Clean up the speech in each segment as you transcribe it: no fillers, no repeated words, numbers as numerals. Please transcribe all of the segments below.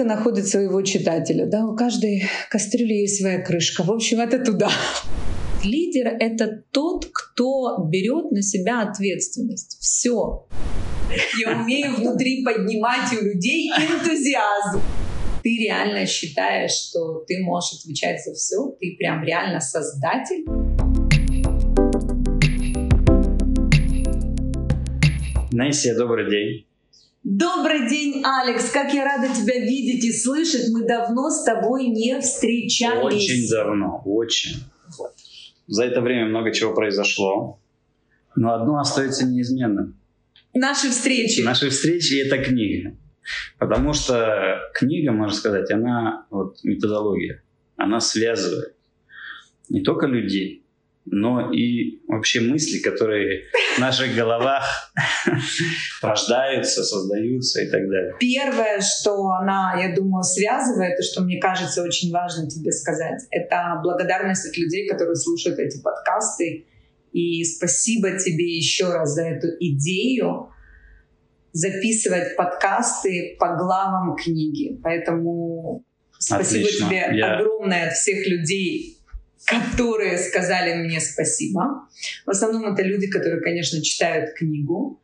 книга находит своего читателя. Да? У каждой кастрюли есть своя крышка. В общем, это туда. Лидер — это тот, кто берет на себя ответственность. Все. Я умею внутри поднимать у людей энтузиазм. Ты реально считаешь, что ты можешь отвечать за все? Ты прям реально создатель? Настя, добрый день. Добрый день, Алекс. Как я рада тебя видеть и слышать. Мы давно с тобой не встречались. Очень давно, очень. Вот. За это время много чего произошло, но одно остается неизменным. Наши встречи. Наши встречи — это книга. Потому что книга, можно сказать, она вот, методология. Она связывает не только людей, но и вообще мысли, которые в наших головах рождаются, создаются и так далее. Первое, что она, я думаю, связывает, и что мне кажется очень важно тебе сказать, это благодарность от людей, которые слушают эти подкасты. И спасибо тебе еще раз за эту идею записывать подкасты по главам книги. Поэтому спасибо тебе огромное от всех людей, которые сказали мне спасибо. В основном это люди, которые, конечно, читают книгу.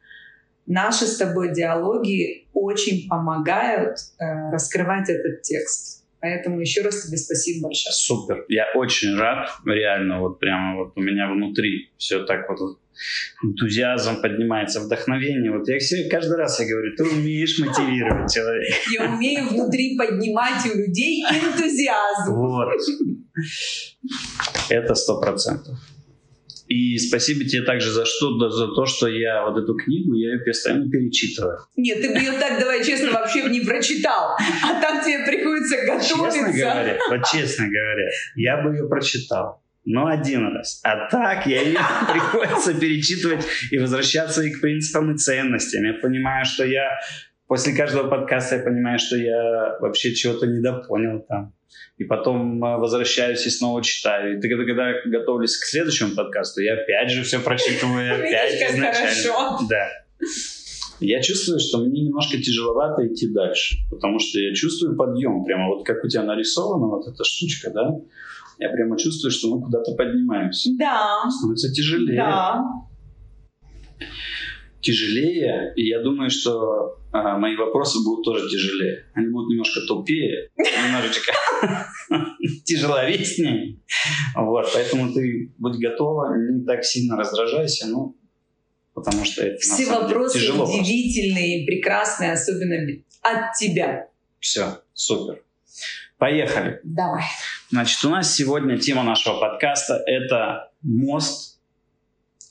Наши с тобой диалоги очень помогают раскрывать этот текст. Поэтому еще раз тебе спасибо большое. Супер. Я очень рад. Реально, вот прямо вот у меня внутри все так вот энтузиазм поднимается, вдохновение. Вот я все, каждый раз я говорю, ты умеешь мотивировать человека. Я умею внутри поднимать у людей энтузиазм. Вот. Это 100%. И спасибо тебе также за то, что я вот эту книгу, я ее постоянно перечитываю. Нет, ты бы ее так, давай честно, вообще не прочитал. А там тебе приходится готовиться. Честно говоря, я бы ее прочитал. Но один раз. А так я ее приходится перечитывать и возвращаться и к принципам и ценностям. Я понимаю, что я после каждого подкаста вообще чего-то недопонял там. И потом возвращаюсь и снова читаю. И когда готовлюсь к следующему подкасту, я опять же все прочитываю. Опять изначально. Да. Я чувствую, что мне немножко тяжеловато идти дальше. Потому что я чувствую подъем. Прямо вот как у тебя нарисована вот эта штучка, да? Я прямо чувствую, что мы куда-то поднимаемся. Да. Становится тяжелее. Да. Тяжелее, и я думаю, что мои вопросы будут тоже тяжелее. Они будут немножко тупее, немножечко тяжеловеснее. Вот, поэтому ты будь готова, не так сильно раздражайся, ну, потому что это на самом деле тяжело. Все вопросы удивительные и прекрасные, особенно от тебя. Все, супер. Поехали. Давай. Значит, у нас сегодня тема нашего подкаста – это мост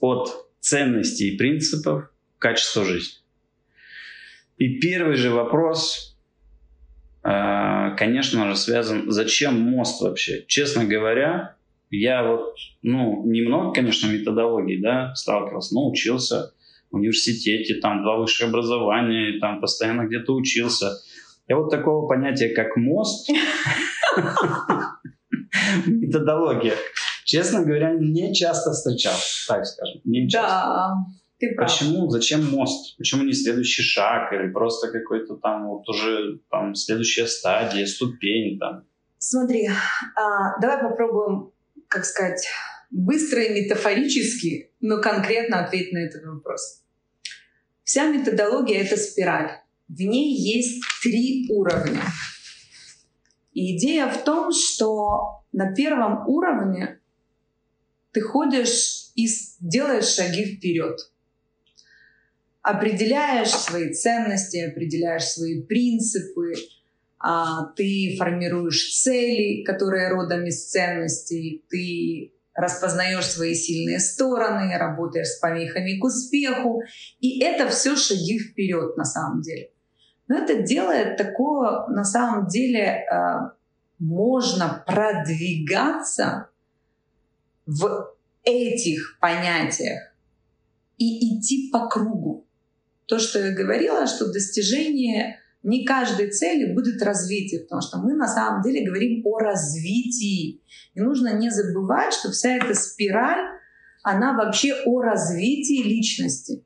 от ценностей и принципов к качеству жизни. И первый же вопрос, конечно же, связан, зачем мост вообще? Честно говоря, я вот, немного, конечно, методологий, да, сталкивался, но учился в университете, там, 2 высших образования, там, постоянно где-то учился. Я вот такого понятия, как мост, методология, честно говоря, не часто встречал, так скажем, не часто. Почему? Зачем мост? Почему не следующий шаг или просто какой-то там вот уже там следующая стадия, ступень там? Смотри, давай попробуем, как сказать, быстро и метафорически, но конкретно ответить на этот вопрос. Вся методология — это спираль. В ней есть 3 уровня. И идея в том, что на первом уровне ты ходишь и делаешь шаги вперед. Определяешь свои ценности, определяешь свои принципы, ты формируешь цели, которые родом из ценностей, ты распознаешь свои сильные стороны, работаешь с помехами к успеху. И это все шаги вперед на самом деле. Но это делает такое, на самом деле, можно продвигаться в этих понятиях и идти по кругу. То, что я говорила, что достижение не каждой цели будет развитие, потому что мы на самом деле говорим о развитии. И нужно не забывать, что вся эта спираль, она вообще о развитии личности.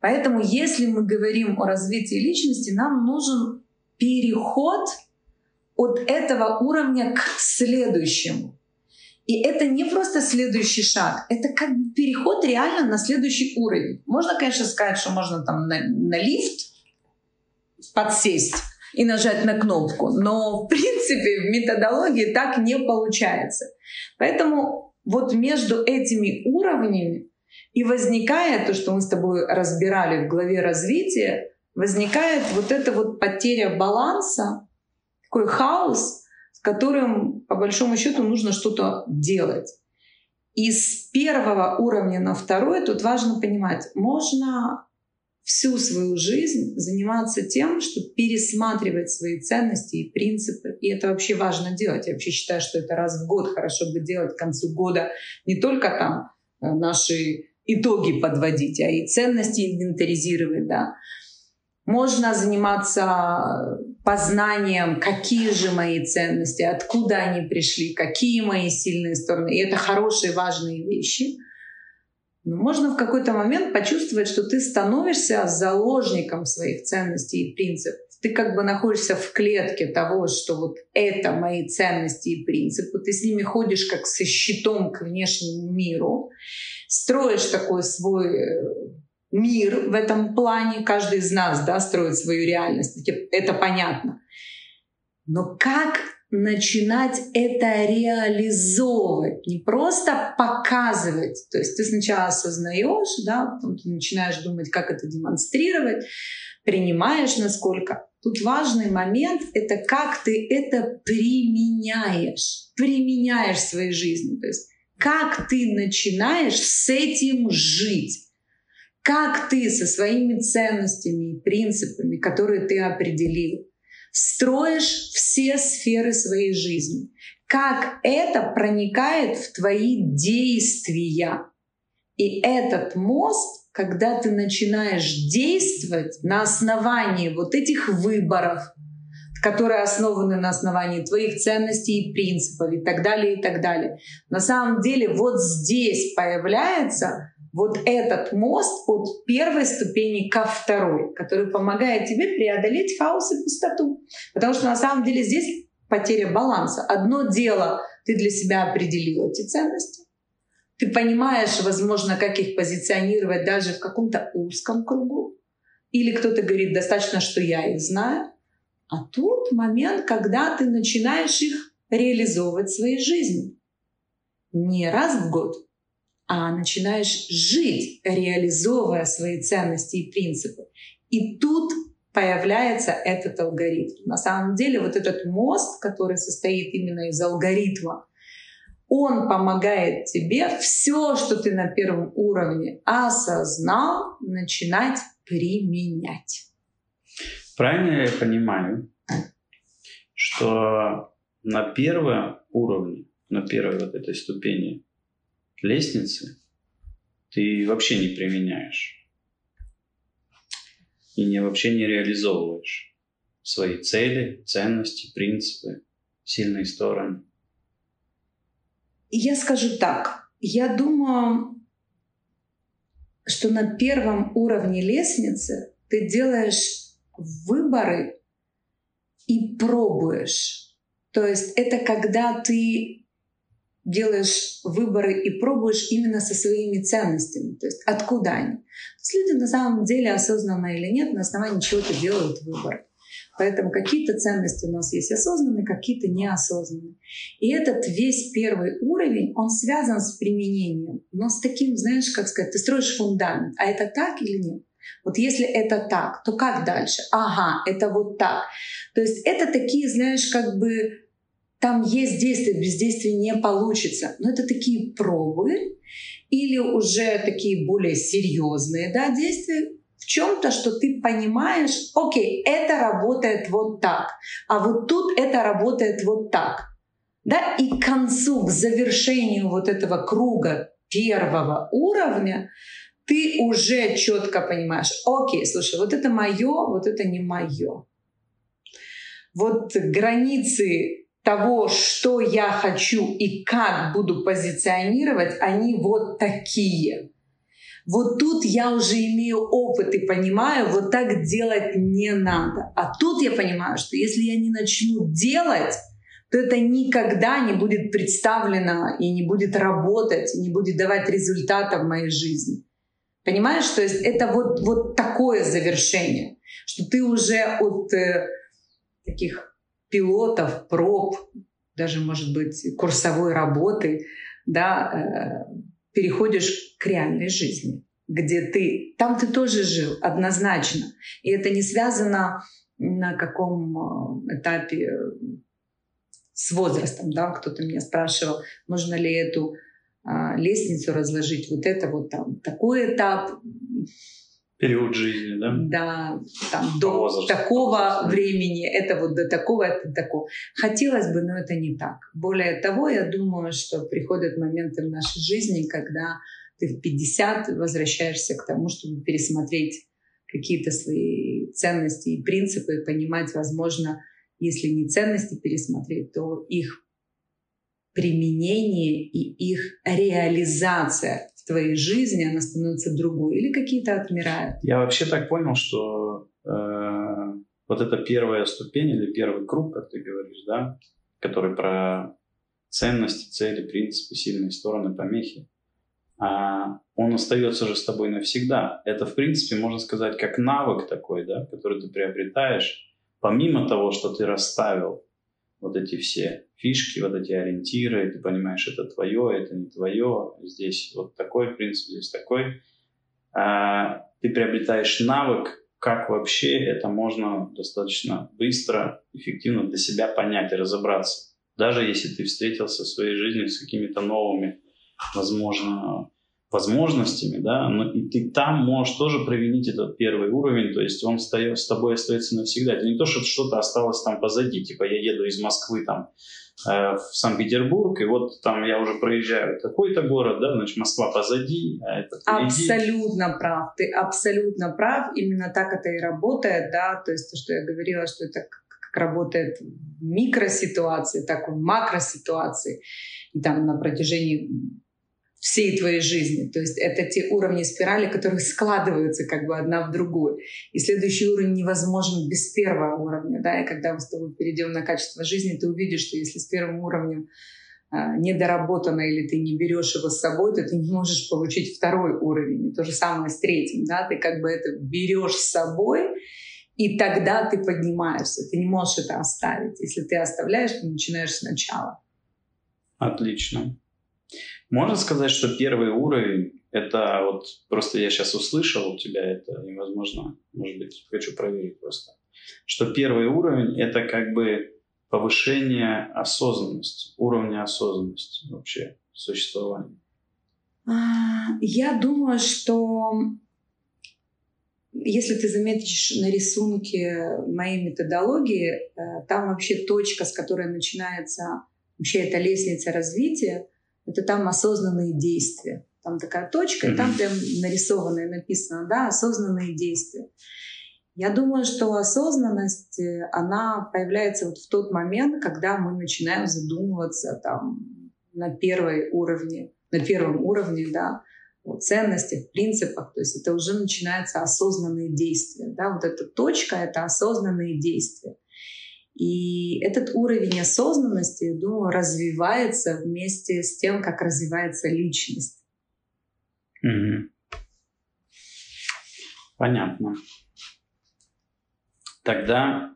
Поэтому, если мы говорим о развитии личности, нам нужен переход от этого уровня к следующему. И это не просто следующий шаг, это как бы переход реально на следующий уровень. Можно, конечно, сказать, что можно там на лифт подсесть и нажать на кнопку, но в принципе в методологии так не получается. Поэтому вот между этими уровнями и возникает то, что мы с тобой разбирали в главе развития, возникает вот эта вот потеря баланса, такой хаос, с которым, по большому счету, нужно что-то делать. И с первого уровня на второй тут важно понимать, можно всю свою жизнь заниматься тем, что пересматривать свои ценности и принципы. И это вообще важно делать. Я вообще считаю, что это раз в год хорошо бы делать, к концу года. Не только там наши итоги подводить, а и ценности инвентаризировать, да. Можно заниматься познанием, какие же мои ценности, откуда они пришли, какие мои сильные стороны. И это хорошие, важные вещи. Но можно в какой-то момент почувствовать, что ты становишься заложником своих ценностей и принципов. Ты как бы находишься в клетке того, что вот это мои ценности и принципы. Ты с ними ходишь как со щитом к внешнему миру, строишь такой свой мир в этом плане. Каждый из нас, да, строит свою реальность. Это понятно. Но как начинать это реализовывать? Не просто показывать. То есть ты сначала осознаешь, да, потом ты начинаешь думать, как это демонстрировать, принимаешь насколько. Тут важный момент — это как ты это применяешь. Применяешь в своей жизни. То есть как ты начинаешь с этим жить. Как ты со своими ценностями и принципами, которые ты определил, строишь все сферы своей жизни. Как это проникает в твои действия. И этот мост, когда ты начинаешь действовать на основании вот этих выборов, которые основаны на основании твоих ценностей и принципов и так далее, и так далее. На самом деле вот здесь появляется вот этот мост от первой ступени ко второй, который помогает тебе преодолеть хаос и пустоту. Потому что на самом деле здесь потеря баланса. Одно дело, ты для себя определил эти ценности, ты понимаешь, возможно, как их позиционировать даже в каком-то узком кругу. Или кто-то говорит, достаточно, что я их знаю. А тут момент, когда ты начинаешь их реализовывать в своей жизни. Не раз в год, а начинаешь жить, реализовывая свои ценности и принципы. И тут появляется этот алгоритм. На самом деле вот этот мост, который состоит именно из алгоритма, он помогает тебе все, что ты на первом уровне осознал, начинать применять. Правильно я понимаю, что на первом уровне, на первой вот этой ступени лестницы ты вообще не применяешь и вообще не реализовываешь свои цели, ценности, принципы, сильные стороны? Я скажу так. Я думаю, что на первом уровне лестницы ты делаешь выборы и пробуешь. То есть это когда ты делаешь выборы и пробуешь именно со своими ценностями. То есть откуда они? То есть люди на самом деле, осознанно или нет, на основании чего-то делают выборы. Поэтому какие-то ценности у нас есть осознанные, какие-то неосознанные. И этот весь первый уровень, он связан с применением. Но с таким, знаешь, как сказать, ты строишь фундамент. А это так или нет? Вот если это так, то как дальше? Ага, это вот так. То есть это такие, знаешь, как бы там есть действие, без действия не получится. Но это такие пробы или уже такие более серьезные, да, действия в чем-то, что ты понимаешь, окей, это работает вот так, а вот тут это работает вот так. Да? И к концу, к завершению вот этого круга первого уровня ты уже четко понимаешь, окей, слушай, вот это мое, вот это не мое. Вот границы того, что я хочу и как буду позиционировать, они вот такие. Вот тут я уже имею опыт и понимаю, вот так делать не надо. А тут я понимаю, что если я не начну делать, то это никогда не будет представлено и не будет работать, и не будет давать результата в моей жизни. Понимаешь? То есть это вот такое завершение, что ты уже от таких пилотов, проб, даже, может быть, курсовой работы, да, переходишь к реальной жизни, где ты... Там ты тоже жил, однозначно. И это не связано на каком этапе с возрастом. Да? Кто-то меня спрашивал, можно ли эту лестницу разложить. Вот это вот там такой этап. Период жизни, да? Да, там, до возраста, такого времени, это вот до такого, это такого. Хотелось бы, но это не так. Более того, я думаю, что приходят моменты в нашей жизни, когда ты в 50 возвращаешься к тому, чтобы пересмотреть какие-то свои ценности и принципы, и понимать, возможно, если не ценности пересмотреть, то их применение и их реализация в твоей жизни, она становится другой или какие-то отмирают. Я вообще так понял, что вот эта первая ступень или первый круг, как ты говоришь, да, который про ценности, цели, принципы, сильные стороны, помехи, он остается же с тобой навсегда. Это, в принципе, можно сказать, как навык такой, да, который ты приобретаешь, помимо того, что ты расставил вот эти все фишки, вот эти ориентиры, ты понимаешь, это твое, это не твое, здесь вот такой принцип, здесь такой. Ты приобретаешь навык, как вообще это можно достаточно быстро, эффективно для себя понять и разобраться. Даже если ты встретился в своей жизни с какими-то новыми, возможно, возможностями, да, но и ты там можешь тоже применить этот первый уровень, то есть он с тобой остается навсегда. Это не то, что что-то осталось там позади, типа я еду из Москвы там в Санкт-Петербург, и вот там я уже проезжаю какой-то город, да, значит, Москва позади, а это впереди. Абсолютно прав, ты абсолютно прав, именно так это и работает, да, то есть то, что я говорила, что это как работает в микроситуации, так и в макроситуации, и там на протяжении всей твоей жизни. То есть это те уровни спирали, которые складываются как бы одна в другую. И следующий уровень невозможен без первого уровня. Да? И когда мы с тобой перейдем на качество жизни, ты увидишь, что если с первым уровнем недоработано или ты не берешь его с собой, то ты не можешь получить второй уровень. И то же самое с третьим. Да? Ты как бы это берешь с собой, и тогда ты поднимаешься. Ты не можешь это оставить. Если ты оставляешь, ты начинаешь сначала. Отлично. Можно сказать, что первый уровень, это вот просто я сейчас услышал у тебя, это невозможно, может быть, хочу проверить просто, что первый уровень это как бы повышение осознанности, уровня осознанности вообще существования. Я думаю, что если ты заметишь на рисунке моей методологии, там вообще точка, с которой начинается вообще эта лестница развития, это там осознанные действия. Там такая точка, и там прям нарисовано и написано, да, осознанные действия. Я думаю, что осознанность, она появляется вот в тот момент, когда мы начинаем задумываться там на первом уровне, да, о ценностях, принципах. То есть это уже начинаются осознанные действия, да, вот эта точка — это осознанные действия. И этот уровень осознанности, я думаю, развивается вместе с тем, как развивается личность. Угу. Понятно. Тогда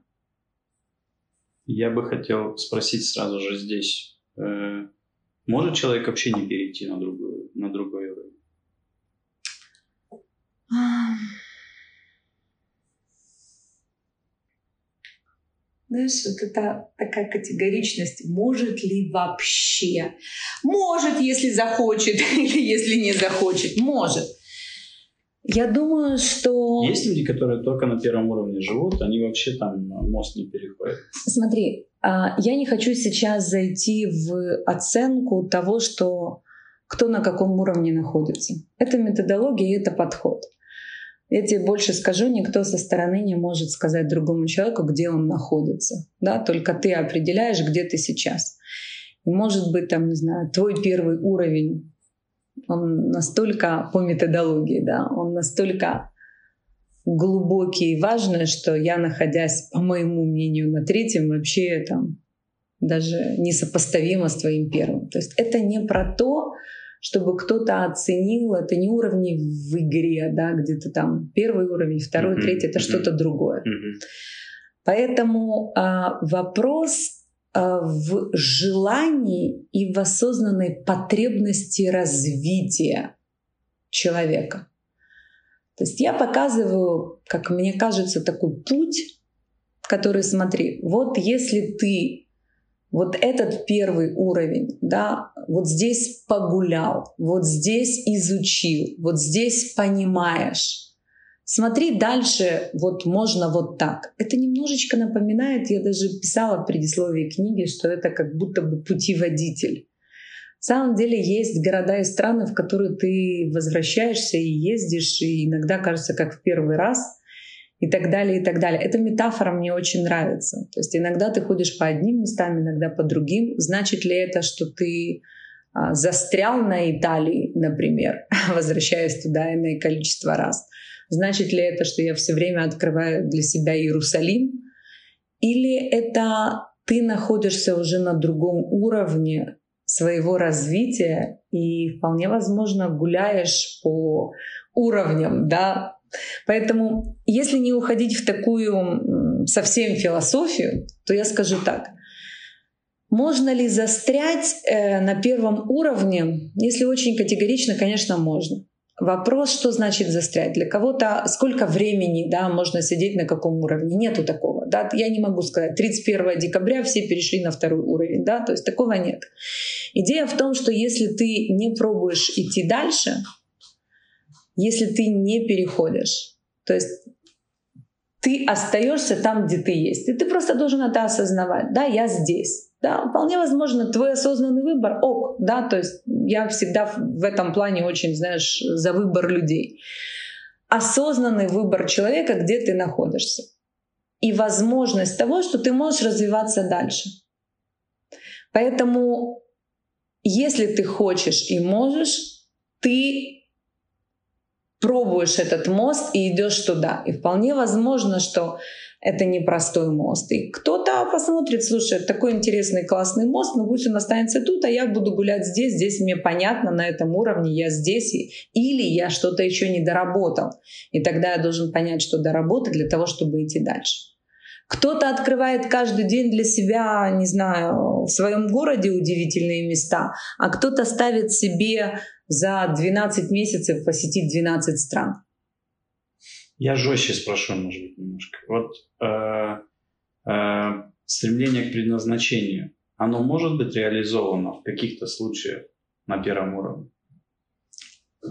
я бы хотел спросить сразу же здесь. Может человек вообще не перейти на другой уровень? Знаешь, вот это такая категоричность. Может ли вообще? Может, если захочет, или если не захочет. Может. Я думаю, что... Есть люди, которые только на первом уровне живут, они вообще там мост не переходят. Смотри, я не хочу сейчас зайти в оценку того, что кто на каком уровне находится. Это методология, это подход. Я тебе больше скажу, никто со стороны не может сказать другому человеку, где он находится. Да? Только ты определяешь, где ты сейчас. И может быть, там, не знаю, твой первый уровень Он настолько по методологии, да, он настолько глубокий и важный, что я, находясь, по моему мнению, на третьем, вообще там даже несопоставимо с твоим первым. То есть это не про то, чтобы кто-то оценил, это не уровни в игре, да, где-то там первый уровень, второй, третий, это что-то другое. Поэтому вопрос в желании и в осознанной потребности развития человека. То есть я показываю, как мне кажется, такой путь, который, смотри, вот если ты вот этот первый уровень, да, вот здесь погулял, вот здесь изучил, вот здесь понимаешь, смотри, дальше вот можно вот так. Это немножечко напоминает, я даже писала в предисловии книги, что это как будто бы путеводитель. На самом деле есть города и страны, в которые ты возвращаешься и ездишь, и иногда кажется, как в первый раз, и так далее, и так далее. Эта метафора мне очень нравится. То есть иногда ты ходишь по одним местам, иногда по другим. Значит ли это, что ты застрял на Италии, например, возвращаясь туда иное количество раз? Значит ли это, что я все время открываю для себя Иерусалим? Или это ты находишься уже на другом уровне своего развития и вполне возможно гуляешь по уровням, да? Поэтому если не уходить в такую совсем философию, то я скажу так. Можно ли застрять на первом уровне? Если очень категорично, конечно, можно. Вопрос, что значит застрять? Для кого-то сколько времени, да, можно сидеть на каком уровне? Нету такого. Да? Я не могу сказать, 31 декабря все перешли на второй уровень. Да? То есть такого нет. Идея в том, что если ты не пробуешь идти дальше, если ты не переходишь, то есть ты остаешься там, где ты есть. И ты просто должен это осознавать. Да, я здесь. Да, вполне возможно, твой осознанный выбор, ок, да, то есть я всегда в этом плане очень, знаешь, за выбор людей. Осознанный выбор человека, где ты находишься. И возможность того, что ты можешь развиваться дальше. Поэтому, если ты хочешь и можешь, ты пробуешь этот мост и идешь туда. И вполне возможно, что это непростой мост. И кто-то посмотрит, слушай, такой интересный, классный мост, но пусть он останется тут, а я буду гулять здесь, здесь мне понятно, на этом уровне я здесь, или я что-то еще не доработал. И тогда я должен понять, что доработать для того, чтобы идти дальше. Кто-то открывает каждый день для себя, не знаю, в своем городе удивительные места, а кто-то ставит себе за 12 месяцев посетить 12 стран. Я жестче спрошу, может быть, немножко. Вот стремление к предназначению, оно может быть реализовано в каких-то случаях на первом уровне?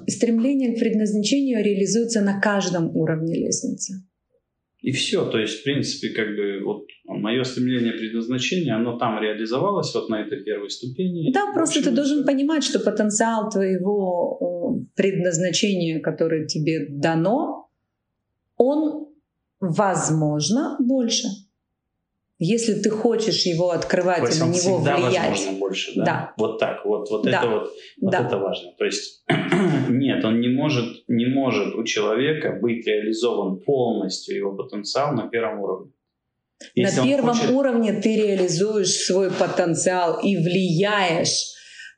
Стремление к предназначению реализуется на каждом уровне лестницы. И все, то есть, в принципе, как бы вот мое стремление к предназначению, оно там реализовалось, вот на этой первой ступени. Да, просто ты должен понимать, что потенциал твоего предназначения, которое тебе дано, он, возможно, больше. Если ты хочешь его открывать и на него влиять. Возможно, больше, да? Да. Вот так, вот, да. Это да. Это важно. То есть нет, он не может у человека быть реализован полностью его потенциал на первом уровне. Если на первом уровне ты реализуешь свой потенциал и влияешь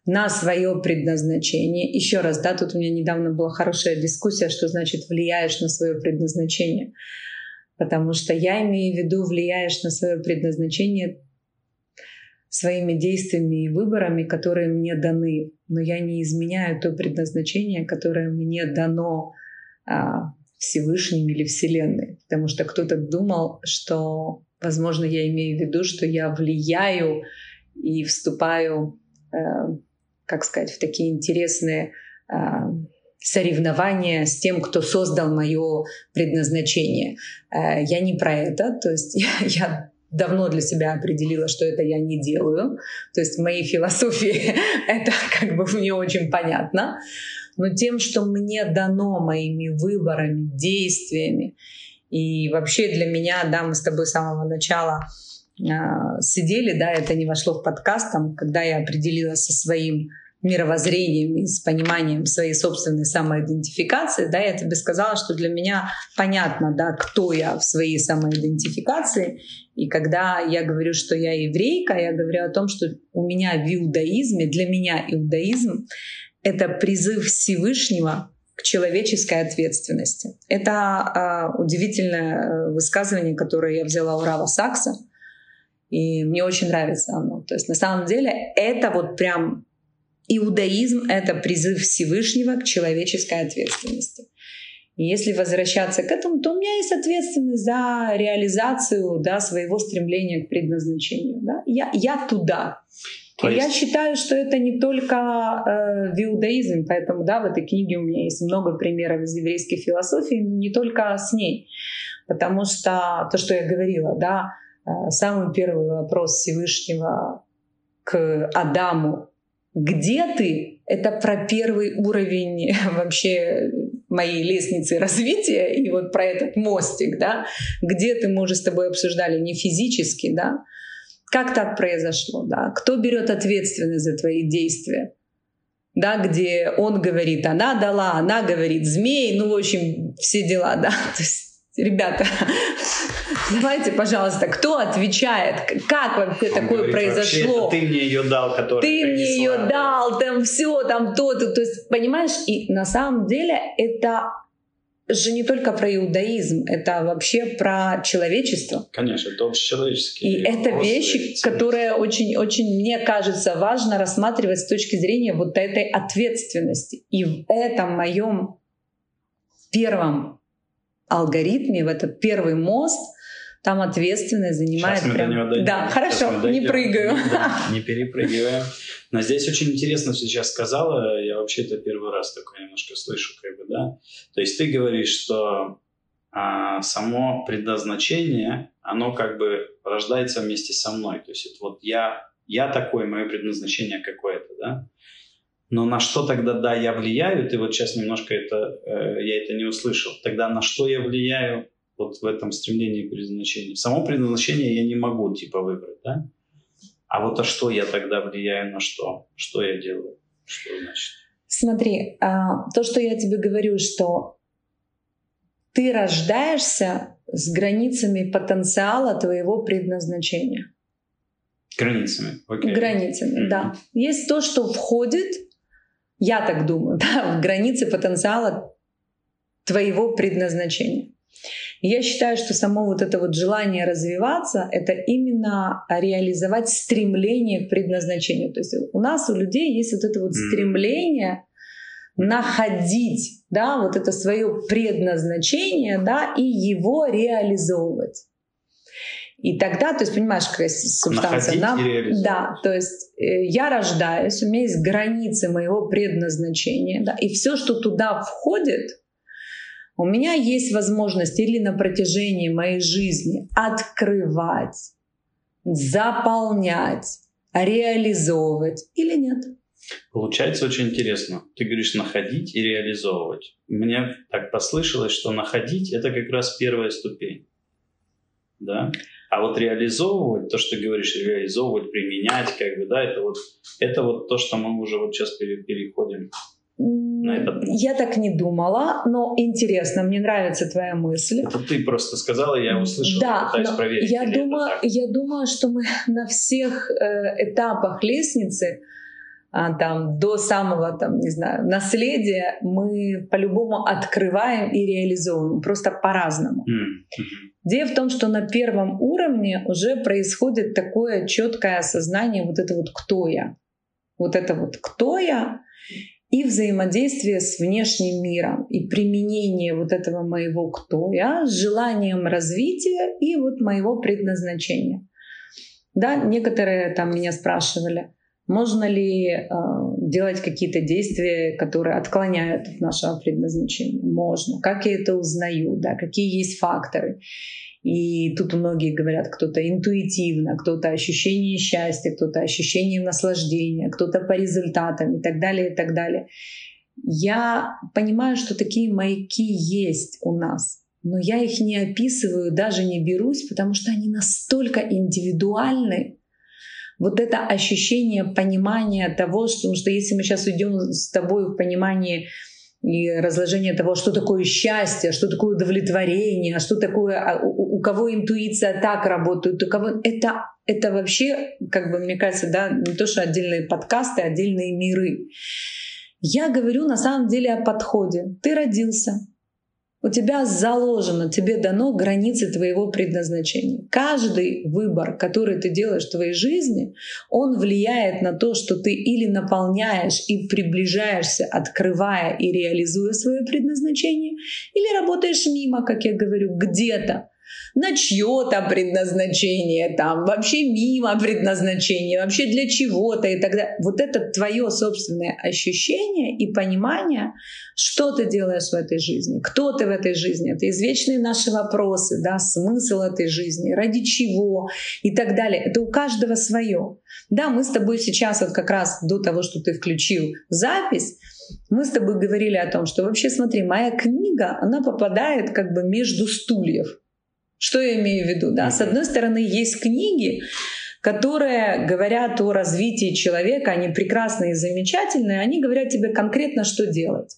на свое предназначение. Еще раз, да, тут у меня недавно была хорошая дискуссия, что значит влияешь на свое предназначение. Потому что я имею в виду, влияешь на свое предназначение своими действиями и выборами, которые мне даны. Но я не изменяю то предназначение, которое мне дано Всевышним или Вселенной. Потому что кто-то думал, что, возможно, я имею в виду, что я влияю и вступаю как сказать, в такие интересные соревнования с тем, кто создал мое предназначение. Я не про это, то есть я давно для себя определила, что это я не делаю. То есть в моей философии это как бы мне очень понятно. Но тем, что мне дано моими выборами, действиями, и вообще для меня, да, мы с тобой с самого начала сидели, да, это не вошло в подкаст, там, когда я определилась со своим мировоззрением и с пониманием своей собственной самоидентификации, да, я тебе сказала, что для меня понятно, да, кто я в своей самоидентификации. И когда я говорю, что я еврейка, я говорю о том, что у меня в иудаизме, для меня иудаизм — это призыв Всевышнего к человеческой ответственности. Это удивительное высказывание, которое я взяла у Рава Сакса, и мне очень нравится оно. То есть на самом деле это вот прям иудаизм — это призыв Всевышнего к человеческой ответственности. И если возвращаться к этому, то у меня есть ответственность за реализацию, да, своего стремления к предназначению. Да? Я туда. Я считаю, что это не только в иудаизме, поэтому да, в этой книге у меня есть много примеров из еврейской философии, но не только с ней. Потому что то, что я говорила, да, самый первый вопрос Всевышнего к Адаму: где ты? Это про первый уровень вообще моей лестницы развития и вот про этот мостик, да, где ты, мы уже с тобой обсуждали, не физически, да, как так произошло, да, кто берет ответственность за твои действия, да, где он говорит, она дала, она говорит, змей, ну, в общем, все дела, да, то есть, ребята, давайте, пожалуйста, кто отвечает, как вообще он такое говорит, произошло? Вообще, ты мне ее дал, который ты принесла. Мне ее дал, там все, там то-то. То есть, понимаешь, и на самом деле это же не только про иудаизм, это вообще про человечество. Конечно, это общечеловеческие. И это вещи, которые очень-очень, мне кажется, важно рассматривать с точки зрения вот этой ответственности. И в этом моем первом алгоритме, в этот первый мост, там ответственность занимает прям... Да, хорошо, не прыгаю. Да, не перепрыгиваем. Но здесь очень интересно сейчас сказала, я вообще-то первый раз такое немножко слышу, как бы, да. То есть ты говоришь, что само предназначение, оно как бы рождается вместе со мной. То есть это вот я такой, мое предназначение какое-то, да. Но на что тогда, да, я влияю? Ты вот сейчас немножко это, я это не услышал. Тогда на что я влияю? Вот в этом стремлении к предназначению. Само предназначение я не могу типа выбрать, да? А вот а что я тогда влияю на что? Что я делаю? Что значит? Смотри, то, что я тебе говорю, что ты рождаешься с границами потенциала твоего предназначения. Границами, окей. Границами, да. Есть то, что входит, я так думаю, да, в границы потенциала твоего предназначения. Я считаю, что само вот это вот желание развиваться — это именно реализовать стремление к предназначению. То есть у нас, у людей есть вот это вот стремление находить, да, вот это свое предназначение, да, и его реализовывать. И тогда, то есть, понимаешь, какая субстанция, да, то есть я рождаюсь, у меня есть границы моего предназначения, да, и все, что туда входит, у меня есть возможность или на протяжении моей жизни открывать, заполнять, реализовывать или нет. Получается очень интересно. Ты говоришь находить и реализовывать. Мне так послышалось, что находить — это как раз первая ступень. Да? А вот реализовывать, то, что ты говоришь, реализовывать, применять, как бы, да, это вот то, что мы уже вот сейчас переходим. Я так не думала, но интересно, мне нравится твоя мысль. Это ты просто сказала, я услышала, да, пытаюсь проверить. Я думаю, что мы на всех этапах лестницы, там, до самого, там, не знаю, наследия, мы по-любому открываем и реализовываем, просто по-разному. Идея в том, что на первом уровне уже происходит такое четкое осознание вот это вот «кто я?». Вот это вот «кто я?». И взаимодействие с внешним миром, и применение вот этого моего «кто я» с желанием развития и вот моего предназначения. Да, некоторые там меня спрашивали, можно ли делать какие-то действия, которые отклоняют от нашего предназначения. Можно. Как я это узнаю? Да? Какие есть факторы? И тут многие говорят, кто-то интуитивно, кто-то ощущение счастья, кто-то ощущение наслаждения, кто-то по результатам и так далее, и так далее. Я понимаю, что такие маяки есть у нас, но я их не описываю, даже не берусь, потому что они настолько индивидуальны. вот это ощущение понимания того, что если мы сейчас уйдем с тобой в понимание и разложение того, что такое счастье, что такое удовлетворение, что такое, у кого интуиция так работает, у кого это вообще, как бы мне кажется, да, не то, что отдельные подкасты, отдельные миры. Я говорю на самом деле о подходе. Ты родился. У тебя заложено, тебе дано границы твоего предназначения. Каждый выбор, который ты делаешь в твоей жизни, он влияет на то, что ты или наполняешь и приближаешься, открывая и реализуя свое предназначение, или работаешь мимо, как я говорю, где-то, на чьё-то предназначение, там, вообще мимо предназначения, вообще для чего-то и так далее. Вот это твое собственное ощущение и понимание, что ты делаешь в этой жизни, кто ты в этой жизни. Это извечные наши вопросы, да, смысл этой жизни, ради чего и так далее. Это у каждого свое. Да, мы с тобой сейчас, вот как раз до того, что ты включил запись, мы с тобой говорили о том, что вообще, смотри, моя книга, она попадает как бы между стульев. Что я имею в виду? Да? С одной стороны, есть книги, которые говорят о развитии человека, они прекрасные и замечательные, они говорят тебе конкретно, что делать.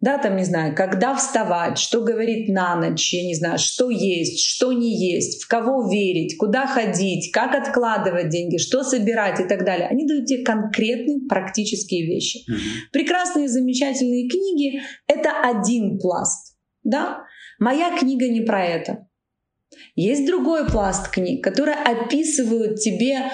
Да, там, не знаю, когда вставать, что говорить на ночь, я не знаю, что есть, что не есть, в кого верить, куда ходить, как откладывать деньги, что собирать и так далее. Они дают тебе конкретные практические вещи. Прекрасные и замечательные книги — это один пласт. Да? Моя книга не про это. Есть другой пласт книг, которые описывают тебе,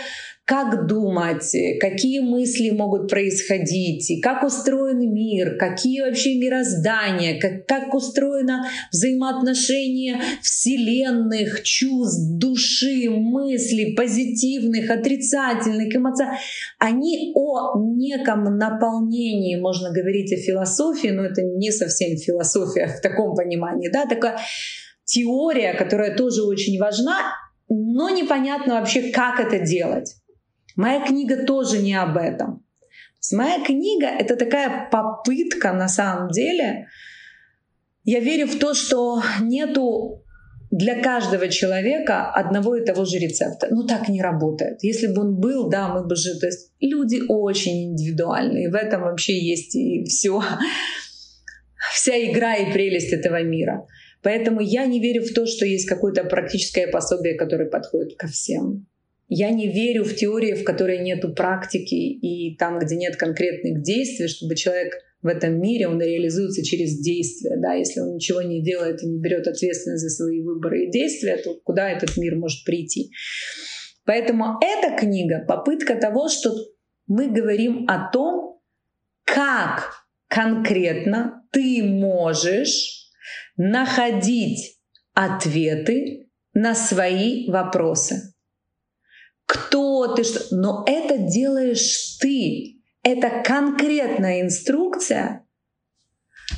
как думать, какие мысли могут происходить, как устроен мир, какие вообще мироздания, как устроено взаимоотношение вселенных, чувств, души, мыслей, позитивных, отрицательных, эмоций. Они о неком наполнении, можно говорить о философии, но это не совсем философия в таком понимании, да, такая теория, которая тоже очень важна, но непонятно вообще, как это делать. Моя книга тоже не об этом. Моя книга — это такая попытка на самом деле. Я верю в то, что нету для каждого человека одного и того же рецепта. Ну так не работает. Если бы он был, да, мы бы жили. То есть люди очень индивидуальны, и в этом вообще есть и все. Вся игра и прелесть этого мира. Поэтому я не верю в то, что есть какое-то практическое пособие, которое подходит ко всем. Я не верю в теории, в которой нету практики, и там, где нет конкретных действий, чтобы человек в этом мире, он реализуется через действия. Да? Если он ничего не делает и не берет ответственность за свои выборы и действия, то куда этот мир может прийти? Поэтому эта книга — попытка того, что мы говорим о том, как конкретно ты можешь находить ответы на свои вопросы. Кто ты, что? Но это делаешь ты. Это конкретная инструкция,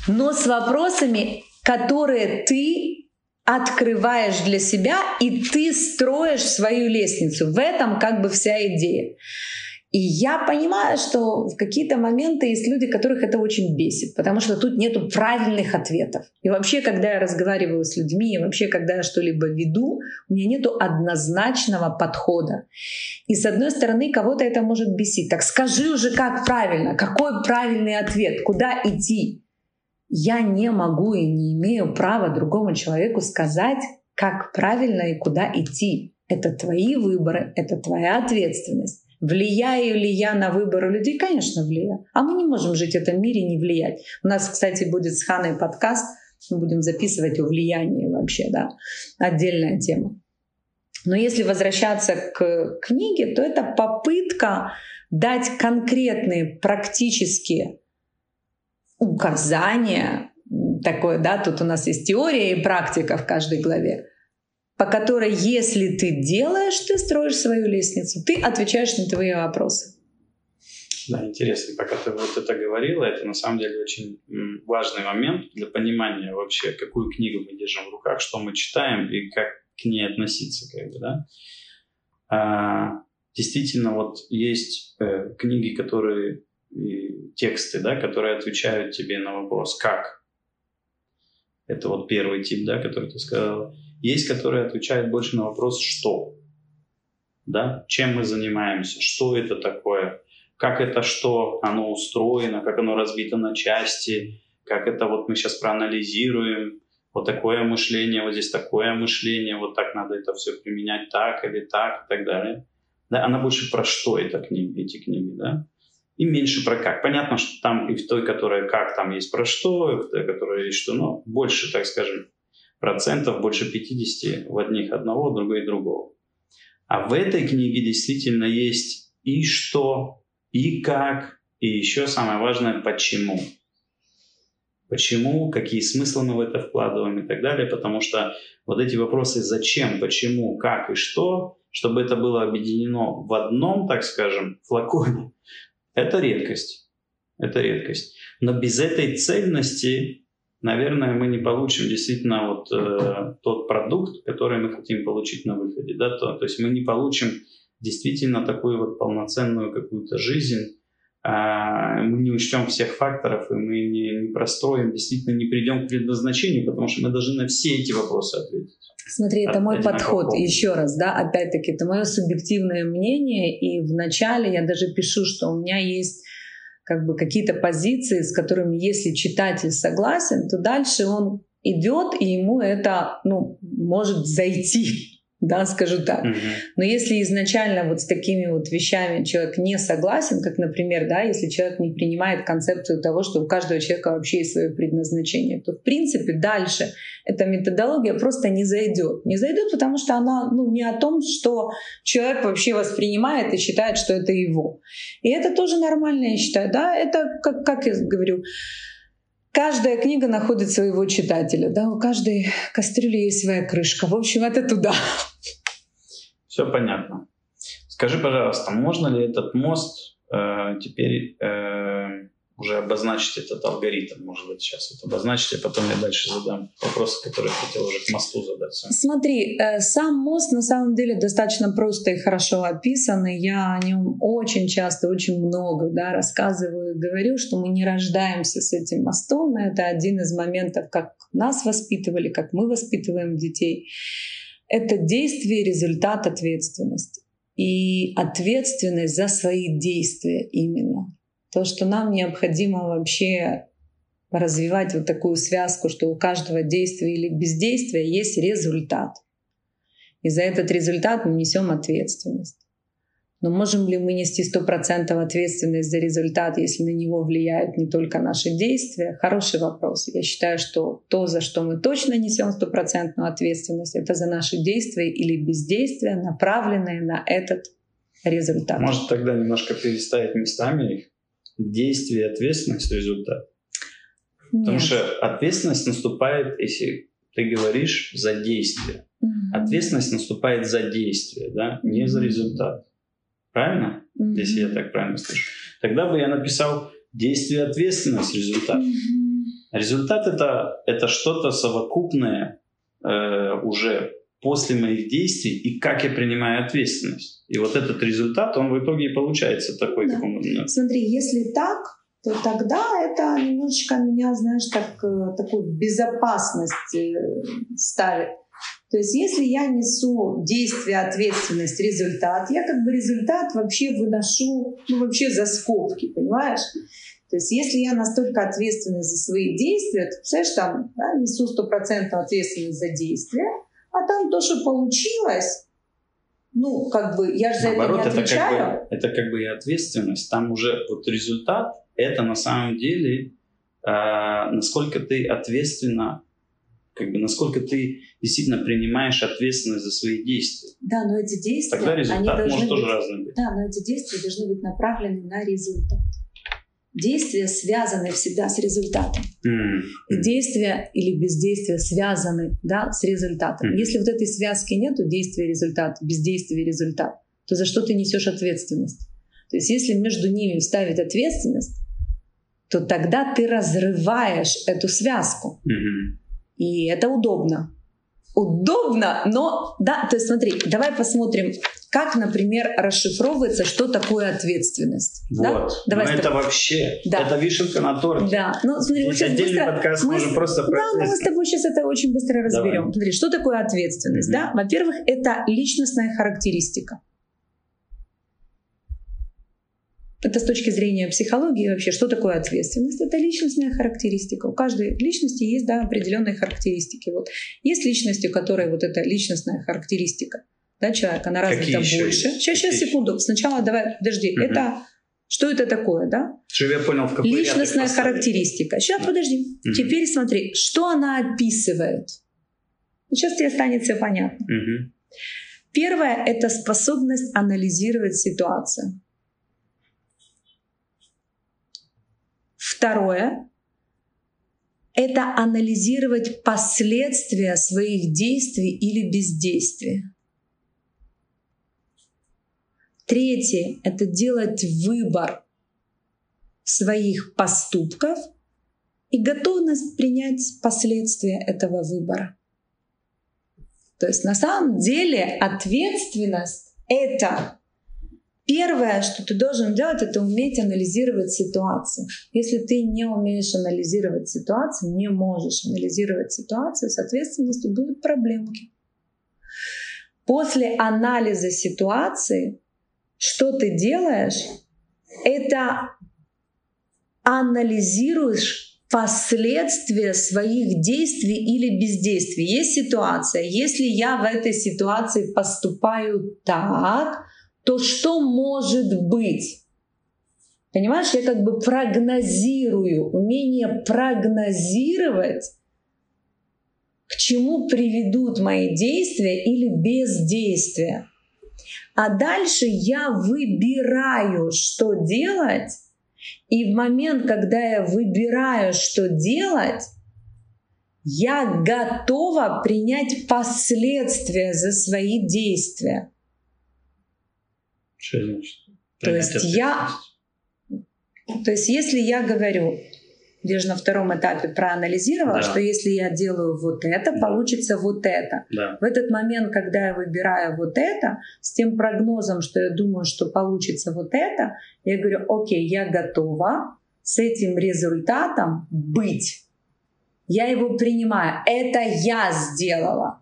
но с вопросами, которые ты открываешь для себя, и ты строишь свою лестницу. В этом как бы вся идея. И я понимаю, что в какие-то моменты есть люди, которых это очень бесит, потому что тут нету правильных ответов. И вообще, когда я разговариваю с людьми, и вообще, когда я что-либо веду, у меня нету однозначного подхода. И с одной стороны, кого-то это может бесить. Так скажи уже, как правильно, какой правильный ответ, куда идти? Я не могу и не имею права другому человеку сказать, как правильно и куда идти. Это твои выборы, это твоя ответственность. Влияю ли я на выборы людей? Конечно, влияю. А мы не можем жить в этом мире и не влиять. У нас, кстати, будет с Ханой подкаст. Мы будем записывать о влиянии вообще, да. Отдельная тема. Но если возвращаться к книге, то это попытка дать конкретные практические указания. Такое, да, тут у нас есть теория и практика в каждой главе, по которой, если ты делаешь, ты строишь свою лестницу, ты отвечаешь на твои вопросы. Да, интересно, пока ты вот это говорила, это на самом деле очень важный момент для понимания вообще, какую книгу мы держим в руках, что мы читаем и как к ней относиться, как бы, да. Действительно, вот есть книги, которые, тексты, да, которые отвечают тебе на вопрос «как?». Это вот первый тип, да, который ты сказала. Есть, которые отвечают больше на вопрос «что?». да, чем мы занимаемся, что это такое, как это, что оно устроено, как оно разбито на части, как это вот мы сейчас проанализируем, вот такое мышление, вот здесь такое мышление, вот так надо это все применять, так или так и так далее. Да, она больше про что это книги, эти книги, да, и меньше про как. Понятно, что там и в той, которая как, там есть про что, и в той, которая есть что, но больше, так скажем, процентов, больше 50 в одних одного, в другой другого. А в этой книге действительно есть и что, и как, и еще самое важное, почему. Почему, какие смыслы мы в это вкладываем и так далее, потому что вот эти вопросы зачем, почему, как и что, чтобы это было объединено в одном, так скажем, флаконе, это редкость. Это редкость. Но без этой цельности, наверное, мы не получим действительно вот, тот продукт, который мы хотим получить на выходе. Да? То есть мы не получим действительно такую вот полноценную какую-то жизнь. Мы не учтем всех факторов, и мы не простроим, действительно не придем к предназначению, потому что мы должны на все эти вопросы ответить. Смотри, это мой подход, еще раз, да, опять-таки, это мое субъективное мнение, и вначале я даже пишу, что у меня есть как бы какие-то позиции, с которыми, если читатель согласен, то дальше он идет, и ему это, ну, может зайти. Да, скажу так. Но если изначально вот с такими вот вещами человек не согласен, как, например, да, если человек не принимает концепцию того, что у каждого человека вообще есть свое предназначение, то в принципе дальше эта методология просто не зайдет. Не зайдет, потому что она, ну, не о том, что человек вообще воспринимает и считает, что это его. И это тоже нормально, я считаю. Да? Это, как я говорю, каждая книга находит своего читателя, да, у каждой кастрюли есть своя крышка. В общем, это туда. Все понятно. Скажи, пожалуйста, можно ли этот мост теперь уже обозначить этот алгоритм? Может быть, сейчас вот обозначить, а потом я дальше задам вопросы, которые хотел уже к мосту задать. Смотри, сам мост на самом деле достаточно просто и хорошо описан, и я о нем очень часто, очень много, да, рассказываю. Говорю, что мы не рождаемся с этим мостом. Это один из моментов, как нас воспитывали, как мы воспитываем детей. Это действие, результат, ответственность. И ответственность за свои действия именно. То, что нам необходимо вообще развивать вот такую связку, что у каждого действия или бездействия есть результат. И за этот результат мы несем ответственность. Но можем ли мы нести 100% ответственность за результат, если на него влияют не только наши действия? Хороший вопрос. Я считаю, что то, за что мы точно несем 100% ответственность, это за наши действия или бездействия, направленные на этот результат. Может, тогда немножко переставить местами их? Действие, ответственность, результат. Нет. Потому что ответственность наступает, если ты говоришь, за действие. Ответственность наступает за действие, да? Не за результат. Правильно? Если я так правильно слышу. Тогда бы я написал действие, ответственность, результат. Результат это что-то совокупное уже после моих действий и как я принимаю ответственность. И вот этот результат, он в итоге и получается такой, да. Как он. Смотри, если так, то тогда это немножечко меня, знаешь, так, такую безопасность ставит. То есть если я несу действие, ответственность, результат, я как бы результат вообще выношу, ну вообще за скобки, понимаешь? То есть если я настолько ответственна за свои действия, то, представляешь, там, да, несу 100% ответственность за действия, а там то, что получилось, ну как бы я же за это не отвечаю. Наоборот, это как бы и ответственность, там уже вот результат, это на самом деле, насколько ты ответственна, как бы насколько ты действительно принимаешь ответственность за свои действия. Да, но эти действия... Тогда результат может тоже разный быть. Да, но эти действия должны быть направлены на результат. Действия связаны всегда с результатом. И действия или бездействия связаны, да, с результатом. Если вот этой связки нету, действия, результат, бездействие, результат, то за что ты несешь ответственность? То есть если между ними вставить ответственность, то тогда ты разрываешь эту связку. И это удобно. Удобно, но... Да, то есть смотри, давай посмотрим, как, например, расшифровывается, что такое ответственность. Вот. Да? Давай это вообще, да. Это вишенка на торте. Да, ну смотри, вот сейчас быстро... подкаст можем просто про ответственность. Да, но мы с тобой сейчас это очень быстро разберем. Давай. Смотри, что такое ответственность, да? Во-первых, это личностная характеристика. Это с точки зрения психологии вообще, что такое ответственность? Это личностная характеристика. У каждой личности есть определенные характеристики. Вот. Есть личности, у которой эта личностная характеристика человека, она развита больше. Сейчас, секунду. Сначала давай, подожди. Что это такое, да? Я понял, в какой личностная характеристика. Сейчас, подожди. Теперь смотри, что она описывает. Сейчас тебе станет все понятно. Первое — это способность анализировать ситуацию. Второе — это анализировать последствия своих действий или бездействия. Третье — это делать выбор своих поступков и готовность принять последствия этого выбора. То есть на самом деле ответственность — это первое, что ты должен делать, это уметь анализировать ситуацию. Если ты не умеешь анализировать ситуацию, не можешь анализировать ситуацию, с ответственностью будут проблемки. После анализа ситуации что ты делаешь? Это анализируешь последствия своих действий или бездействий. Есть ситуация. Если я в этой ситуации поступаю так, то что может быть? Понимаешь, я прогнозирую. Умение прогнозировать, к чему приведут мои действия или бездействия. А дальше я выбираю, что делать. И в момент, когда я выбираю, что делать, я готова принять последствия за свои действия. Что значит? То есть если я говорю, где же на втором этапе проанализировала, что если я делаю это, получится это. Да. В этот момент, когда я выбираю это, с тем прогнозом, что я думаю, что получится это, я говорю, окей, я готова с этим результатом быть. Я его принимаю. Это я сделала.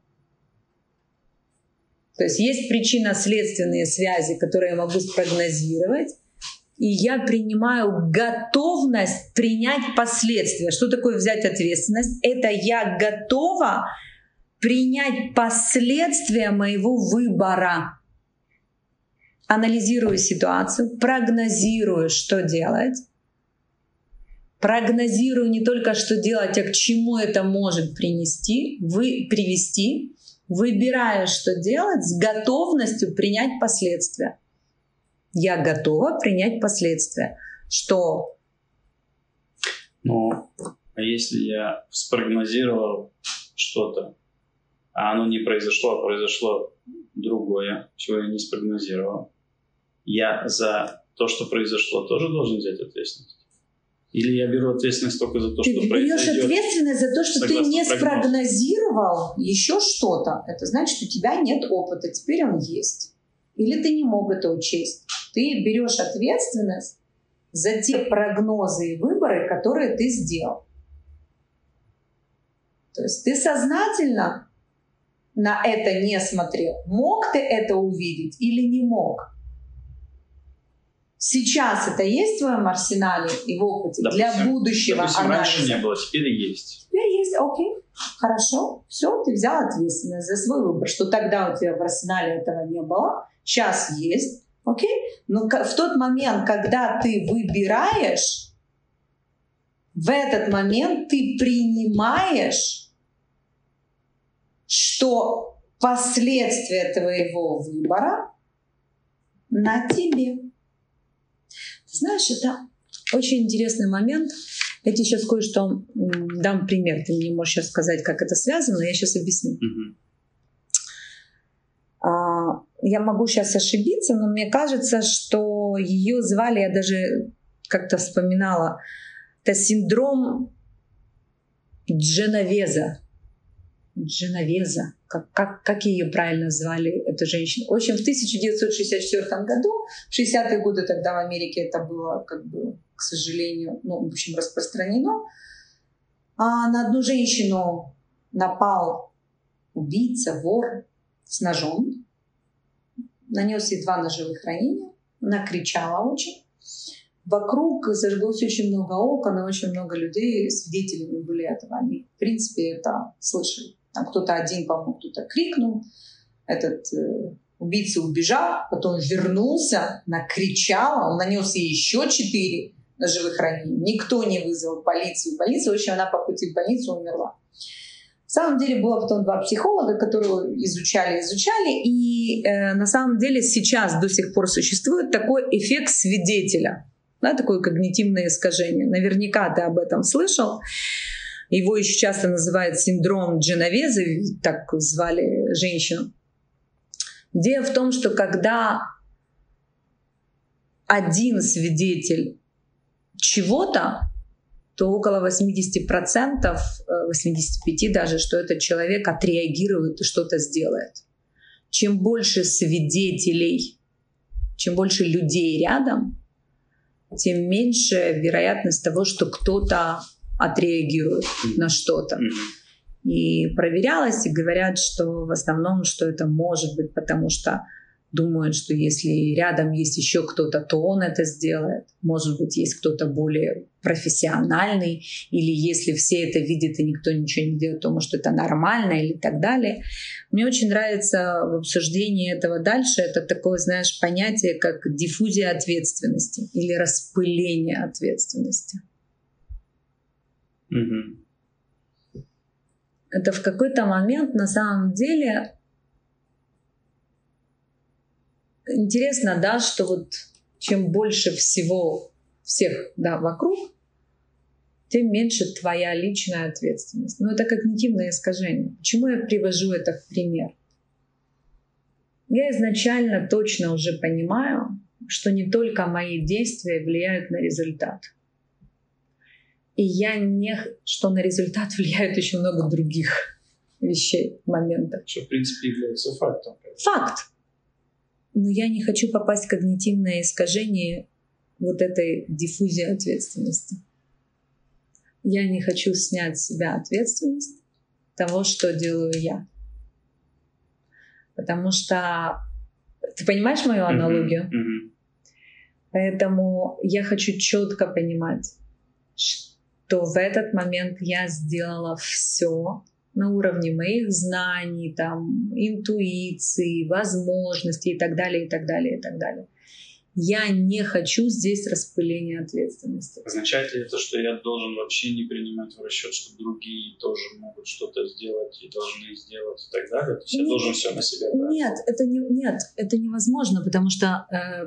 То есть есть причинно-следственные связи, которые я могу спрогнозировать. И я принимаю готовность принять последствия. Что такое взять ответственность? Это я готова принять последствия моего выбора. Анализирую ситуацию, прогнозирую, что делать. Прогнозирую не только, что делать, а к чему это может привести. Выбираю, что делать, с готовностью принять последствия. Я готова принять последствия. Что? Ну, а если я спрогнозировал что-то, а оно не произошло, а произошло другое, чего я не спрогнозировал, я за то, что произошло, тоже должен взять ответственность? Или я беру ответственность только за то, что произойдет? Ты берешь ответственность за то, что ты не спрогнозировал еще что-то. Это значит, у тебя нет опыта, теперь он есть. Или ты не мог это учесть. Ты берешь ответственность за те прогнозы и выборы, которые ты сделал. То есть ты сознательно на это не смотрел. Мог ты это увидеть или не мог? Сейчас это есть в твоем арсенале и в опыте для будущего анализа? Раньше не было, теперь есть. Теперь есть, окей. Хорошо, все, ты взял ответственность за свой выбор, что тогда у тебя в арсенале этого не было, сейчас есть, окей? Но в тот момент, когда ты выбираешь, в этот момент ты принимаешь, что последствия твоего выбора на тебе. Знаешь, это очень интересный момент. Я тебе сейчас кое-что дам пример. Ты мне можешь сейчас сказать, как это связано, но я сейчас объясню. Я могу сейчас ошибиться, но мне кажется, что ее звали, я даже как-то вспоминала, это синдром Дженовеза. Дженовеза. Как ее правильно звали, эту женщину? В общем, в 1964 году, в 60-е годы тогда в Америке это было к сожалению, распространено. А на одну женщину напал убийца, вор с ножом. Нанес ей 2 ножевых ранения. Она кричала очень. Вокруг зажглось очень много окон, и очень много людей свидетелями были этого. Они, в принципе, это слышали. Там кто-то один, по-моему, кто-то крикнул. Этот убийца убежал, потом вернулся, накричал, он нанес ей еще 4 ножевых ранений. Никто не вызвал полицию. В общем, она по пути в больницу умерла. На самом деле было потом 2 психолога, которые изучали, и на самом деле сейчас до сих пор существует такой эффект свидетеля, да, такое когнитивное искажение. Наверняка ты об этом слышал. Его еще часто называют синдром Дженовезы, так звали женщину. Идея в том, что когда один свидетель чего-то, то около 80%, 85% даже, что этот человек отреагирует и что-то сделает. Чем больше свидетелей, чем больше людей рядом, тем меньше вероятность того, что кто-то отреагирует на что-то. И проверялось, и говорят, что в основном, что это может быть, потому что думают, что если рядом есть еще кто-то, то он это сделает. Может быть, есть кто-то более профессиональный, или если все это видят и никто ничего не делает, то, может, это нормально или так далее. Мне очень нравится в обсуждении этого дальше, это такое, знаешь, понятие, как диффузия ответственности или распыление ответственности. Угу. Это в какой-то момент на самом деле... Интересно, да, что вот чем больше всего всех, да, вокруг, тем меньше твоя личная ответственность. Но это когнитивное искажение. Почему я привожу это в пример? Я изначально точно уже понимаю, что не только мои действия влияют на результат. И что на результат влияют еще много других вещей, моментов. Что, в принципе, является фактом. Факт. Но я не хочу попасть в когнитивное искажение вот этой диффузии ответственности. Я не хочу снять с себя ответственность того, что делаю я. Потому что... Ты понимаешь мою аналогию? Mm-hmm. Поэтому я хочу четко понимать, что в этот момент я сделала все на уровне моих знаний, там, интуиции, возможностей и так далее. Я не хочу здесь распыления ответственности. Означает ли это, что я должен вообще не принимать в расчет, что другие тоже могут что-то сделать и должны сделать и так далее? То есть я должен все на себя брать? Нет, это невозможно, потому что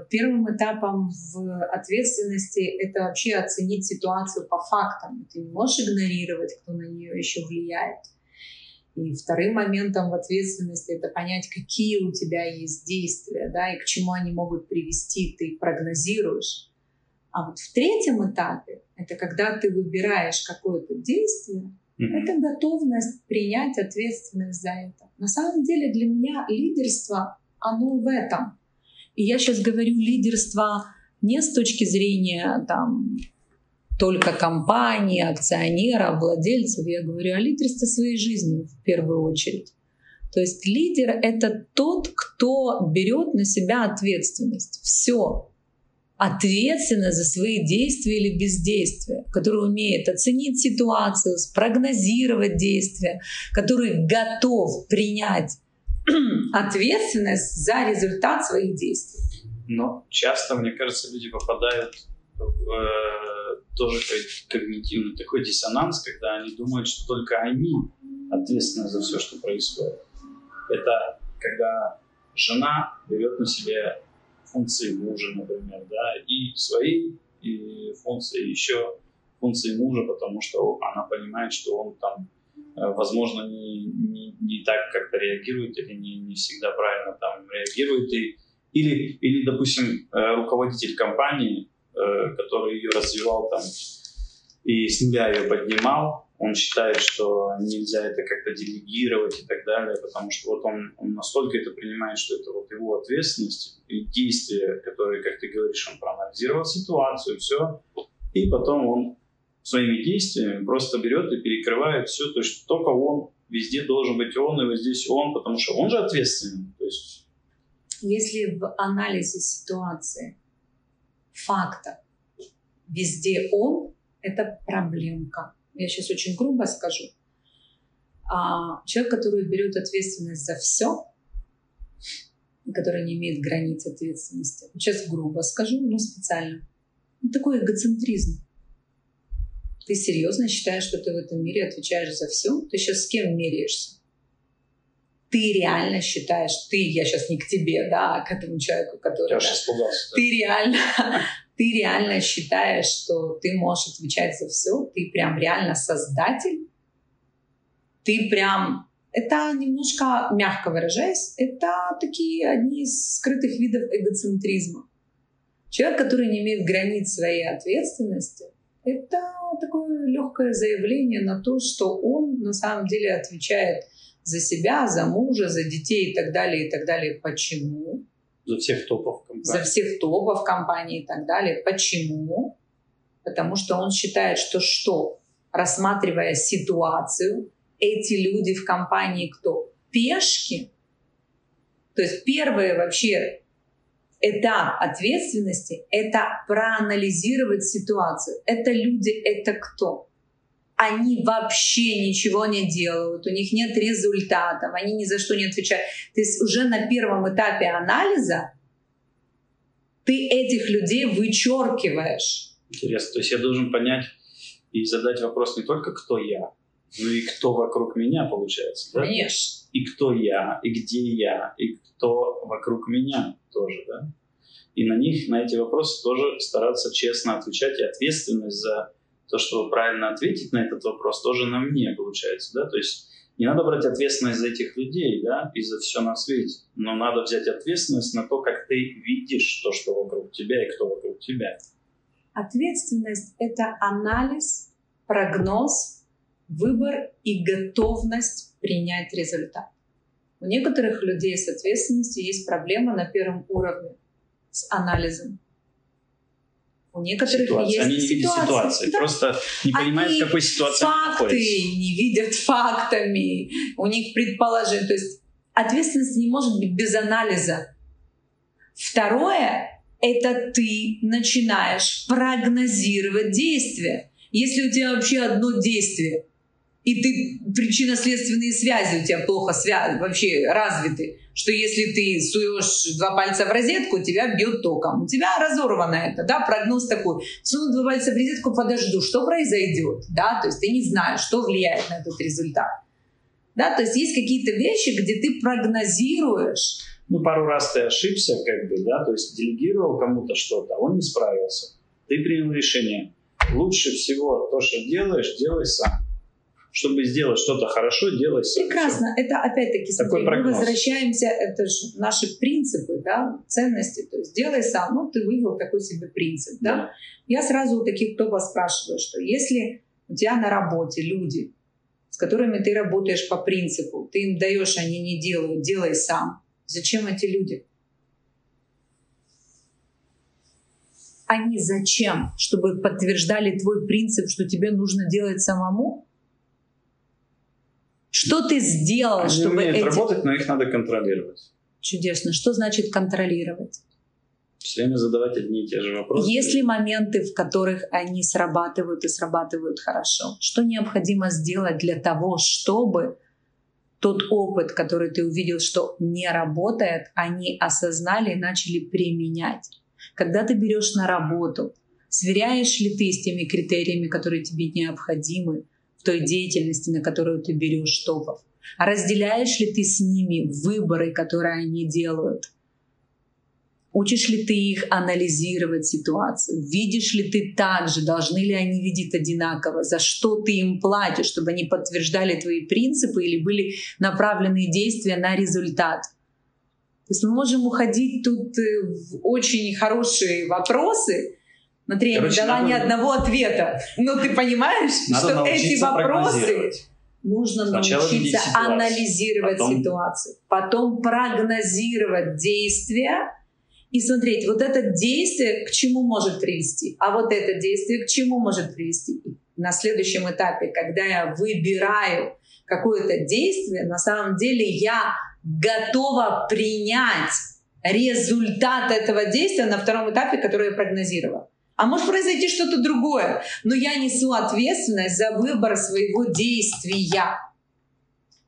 первым этапом в ответственности это вообще оценить ситуацию по фактам. Ты не можешь игнорировать, кто на нее еще влияет. И вторым моментом в ответственности это понять, какие у тебя есть действия, да, и к чему они могут привести, ты прогнозируешь. А вот в третьем этапе это когда ты выбираешь какое-то действие, это готовность принять ответственность за это. На самом деле для меня лидерство, оно в этом. И я сейчас говорю лидерство не с точки зрения там, только компании, акционеров, владельцев. Я говорю о лидерстве своей жизни в первую очередь. То есть лидер — это тот, кто берет на себя ответственность. Все. Ответственность за свои действия или бездействия, который умеет оценить ситуацию, спрогнозировать действия, который готов принять ответственность за результат своих действий. Но часто, мне кажется, люди попадают в тоже когнитивный такой диссонанс, когда они думают, что только они ответственны за все, что происходит. Это когда жена берет на себя функции мужа, например, да, и свои и функции, еще функции мужа, потому что она понимает, что он там, возможно, не так как-то реагирует или не всегда правильно там реагирует. Или, допустим, руководитель компании, который ее развивал там и с нуля ее поднимал, он считает, что нельзя это как-то делегировать и так далее, потому что вот он настолько это принимает, что это вот его ответственность и действия, которые, как ты говоришь, он проанализировал ситуацию, все, и потом он своими действиями просто берет и перекрывает все, то есть только он, везде должен быть он, и вот здесь он, потому что он же ответственен. То есть... Если в анализе ситуации факта везде он – это проблемка. Я сейчас очень грубо скажу. Человек, который берет ответственность за все, который не имеет границ ответственности. Сейчас грубо скажу, но специально. Такой эгоцентризм. Ты серьезно считаешь, что ты в этом мире отвечаешь за все? Ты сейчас с кем меряешься? Ты реально считаешь, я сейчас не к тебе, да, а к этому человеку, который... Я сейчас испугался. Ты реально считаешь, что ты можешь отвечать за все? Ты прям реально создатель? Ты прям... Это немножко, мягко выражаясь, это такие одни из скрытых видов эгоцентризма. Человек, который не имеет границ своей ответственности, это такое легкое заявление на то, что он на самом деле отвечает за себя, за мужа, за детей и так далее, и так далее. Почему? За всех топов компании. За всех топов компании и так далее. Почему? Потому что он считает, что рассматривая ситуацию, эти люди в компании кто? Пешки? То есть первый вообще этап ответственности – это проанализировать ситуацию. Это люди, это кто? Они вообще ничего не делают, у них нет результатов, они ни за что не отвечают. То есть уже на первом этапе анализа ты этих людей вычеркиваешь. Интересно, то есть я должен понять и задать вопрос не только «кто я?», ну и кто вокруг меня, получается, да? Конечно. И кто я, и где я, и кто вокруг меня тоже, да? И на эти вопросы тоже стараться честно отвечать, и ответственность за то, чтобы правильно ответить на этот вопрос, тоже на мне, получается, да? То есть не надо брать ответственность за этих людей, да, и за все на свете, но надо взять ответственность на то, как ты видишь то, что вокруг тебя, и кто вокруг тебя. Ответственность – это анализ, прогноз, выбор и готовность принять результат. У некоторых людей с ответственностью есть проблема на первом уровне с анализом. У некоторых ситуация. Есть они не видят ситуации, да. Просто не понимают, в какой ситуации факты находится. Не видят фактами, у них предположение. То есть ответственность не может быть без анализа. Второе – это ты начинаешь прогнозировать действия. Если у тебя вообще одно действие, и ты причинно-следственные связи у тебя плохо вообще развиты, что если ты суешь два пальца в розетку, тебя бьет током. У тебя разорвано это, да, прогноз такой. Суну два пальца в розетку, подожду, что произойдет, да, то есть ты не знаешь, что влияет на этот результат. Да, то есть есть какие-то вещи, где ты прогнозируешь. Ну, пару раз ты ошибся, как бы, да, то есть делегировал кому-то что-то, он не справился. Ты принял решение. Лучше всего то, что делаешь, делай сам. Чтобы сделать что-то хорошо, делай сам. Прекрасно. Это опять-таки, смотри, мы возвращаемся, это же наши принципы, да, ценности. То есть делай сам. Ну, ты вывел такой себе принцип, да. Да. Я сразу у таких топов спрашиваю, что если у тебя на работе люди, с которыми ты работаешь по принципу, ты им даешь, они не делают, делай сам. Зачем эти люди? Они зачем? Чтобы подтверждали твой принцип, что тебе нужно делать самому? Что ты сделал, они чтобы умеют работать, но их надо контролировать. Чудесно. Что значит контролировать? Все время задавать одни и те же вопросы. Есть ли моменты, в которых они срабатывают и срабатывают хорошо? Что необходимо сделать для того, чтобы тот опыт, который ты увидел, что не работает, они осознали и начали применять? Когда ты берешь на работу, сверяешь ли ты с теми критериями, которые тебе необходимы в той деятельности, на которую ты берешь топов? Разделяешь ли ты с ними выборы, которые они делают? Учишь ли ты их анализировать ситуацию? Видишь ли ты так же? Должны ли они видеть одинаково? За что ты им платишь, чтобы они подтверждали твои принципы или были направлены действия на результат? То есть мы можем уходить тут в очень хорошие вопросы. Смотри, короче, я не дала ни одного ответа. Но ты понимаешь, что эти вопросы нужно сначала научиться ситуацию, анализировать ситуацию, потом прогнозировать действия и смотреть, вот это действие к чему может привести, а вот это действие к чему может привести. На следующем этапе, когда я выбираю какое-то действие, на самом деле я готова принять результат этого действия на втором этапе, который я прогнозировала. А может произойти что-то другое. Но я несу ответственность за выбор своего действия.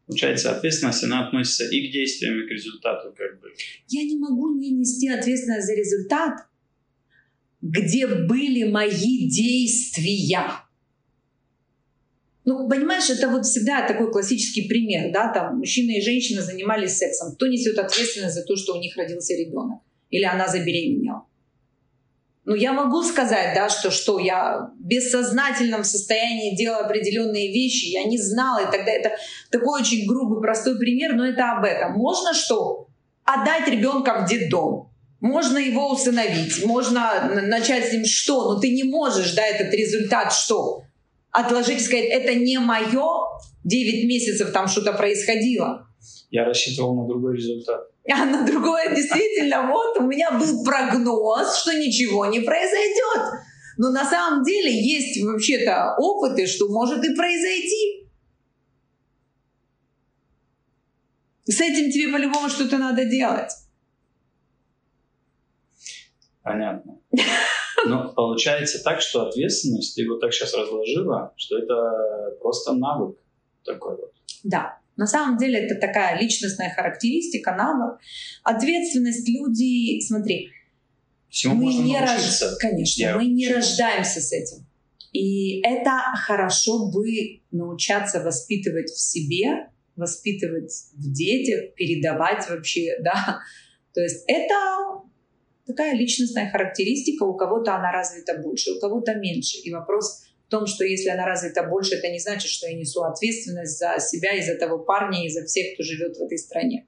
Получается, ответственность, она относится и к действиям, и к результату. Как бы. Я не могу не нести ответственность за результат, где были мои действия. Ну, понимаешь, это вот всегда такой классический пример, да, там мужчина и женщина занимались сексом. Кто несет ответственность за то, что у них родился ребенок? Или она забеременела? Ну, я могу сказать, да, что я в бессознательном состоянии делала определенные вещи, я не знала, и тогда это такой очень грубый, простой пример, но это об этом. Можно что? Отдать ребенка в детдом. Можно его усыновить, можно начать с ним что? Но ты не можешь, да, этот результат что? Отложить и сказать, это не мое, 9 месяцев там что-то происходило. Я рассчитывал на другой результат. А на другое действительно, вот у меня был прогноз, что ничего не произойдет. Но на самом деле есть вообще-то опыты, что может и произойти. С этим тебе по-любому что-то надо делать. Понятно. Но получается так, что ответственность, ты вот так сейчас разложила, что это просто навык такой вот. Да. На самом деле это такая личностная характеристика, навык. Ответственность людей, смотри, всему можно научиться. Конечно, мы не рождаемся с этим. И это хорошо бы научаться воспитывать в себе, воспитывать в детях, передавать вообще, да. То есть это такая личностная характеристика, у кого-то она развита больше, у кого-то меньше. И вопрос... в том, что если она развита больше, это не значит, что я несу ответственность за себя, и за того парня, и за всех, кто живет в этой стране.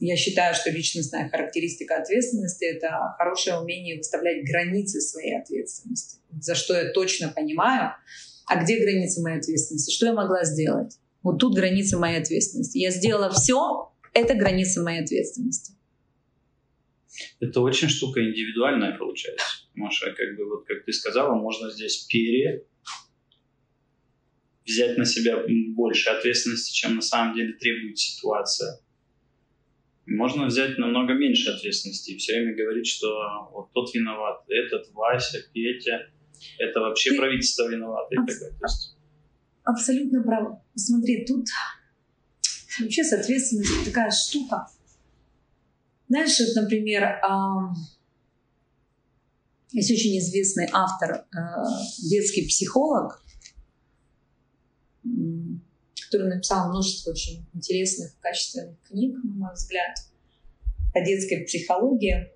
Я считаю, что личностная характеристика ответственности — это хорошее умение выставлять границы своей ответственности. За что я точно понимаю, а где границы моей ответственности? Что я могла сделать? Вот тут граница моей ответственности. Я сделала все, это граница моей ответственности. Это очень штука индивидуальная получается, Маша, как бы вот как ты сказала, можно здесь взять на себя больше ответственности, чем на самом деле требует ситуация. Можно взять намного меньше ответственности и все время говорить, что вот тот виноват, этот, Вася, Петя, это вообще правительство виновато. Абсолютно право. Смотри, тут вообще с ответственностью такая штука. Знаешь, вот, например, есть очень известный автор, детский психолог, который написал множество очень интересных, качественных книг, на мой взгляд, о детской психологии,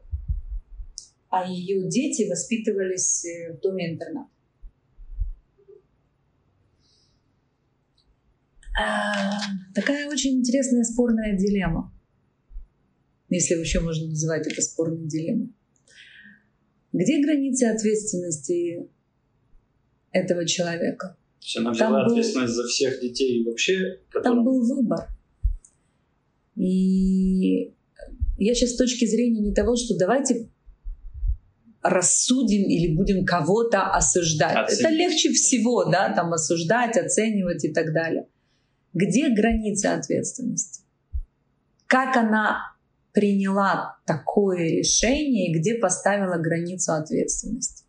а ее дети воспитывались в доме-интернате. Такая очень интересная спорная дилемма. Если еще можно называть это спорной дилеммой. Где границы ответственности этого человека? То есть она взяла ответственность за всех детей и вообще... Там был выбор. И я сейчас с точки зрения не того, что давайте рассудим или будем кого-то осуждать. Оценивать. Это легче всего, да, там осуждать, оценивать и так далее. Где граница ответственности? Как она... приняла такое решение и где поставила границу ответственности.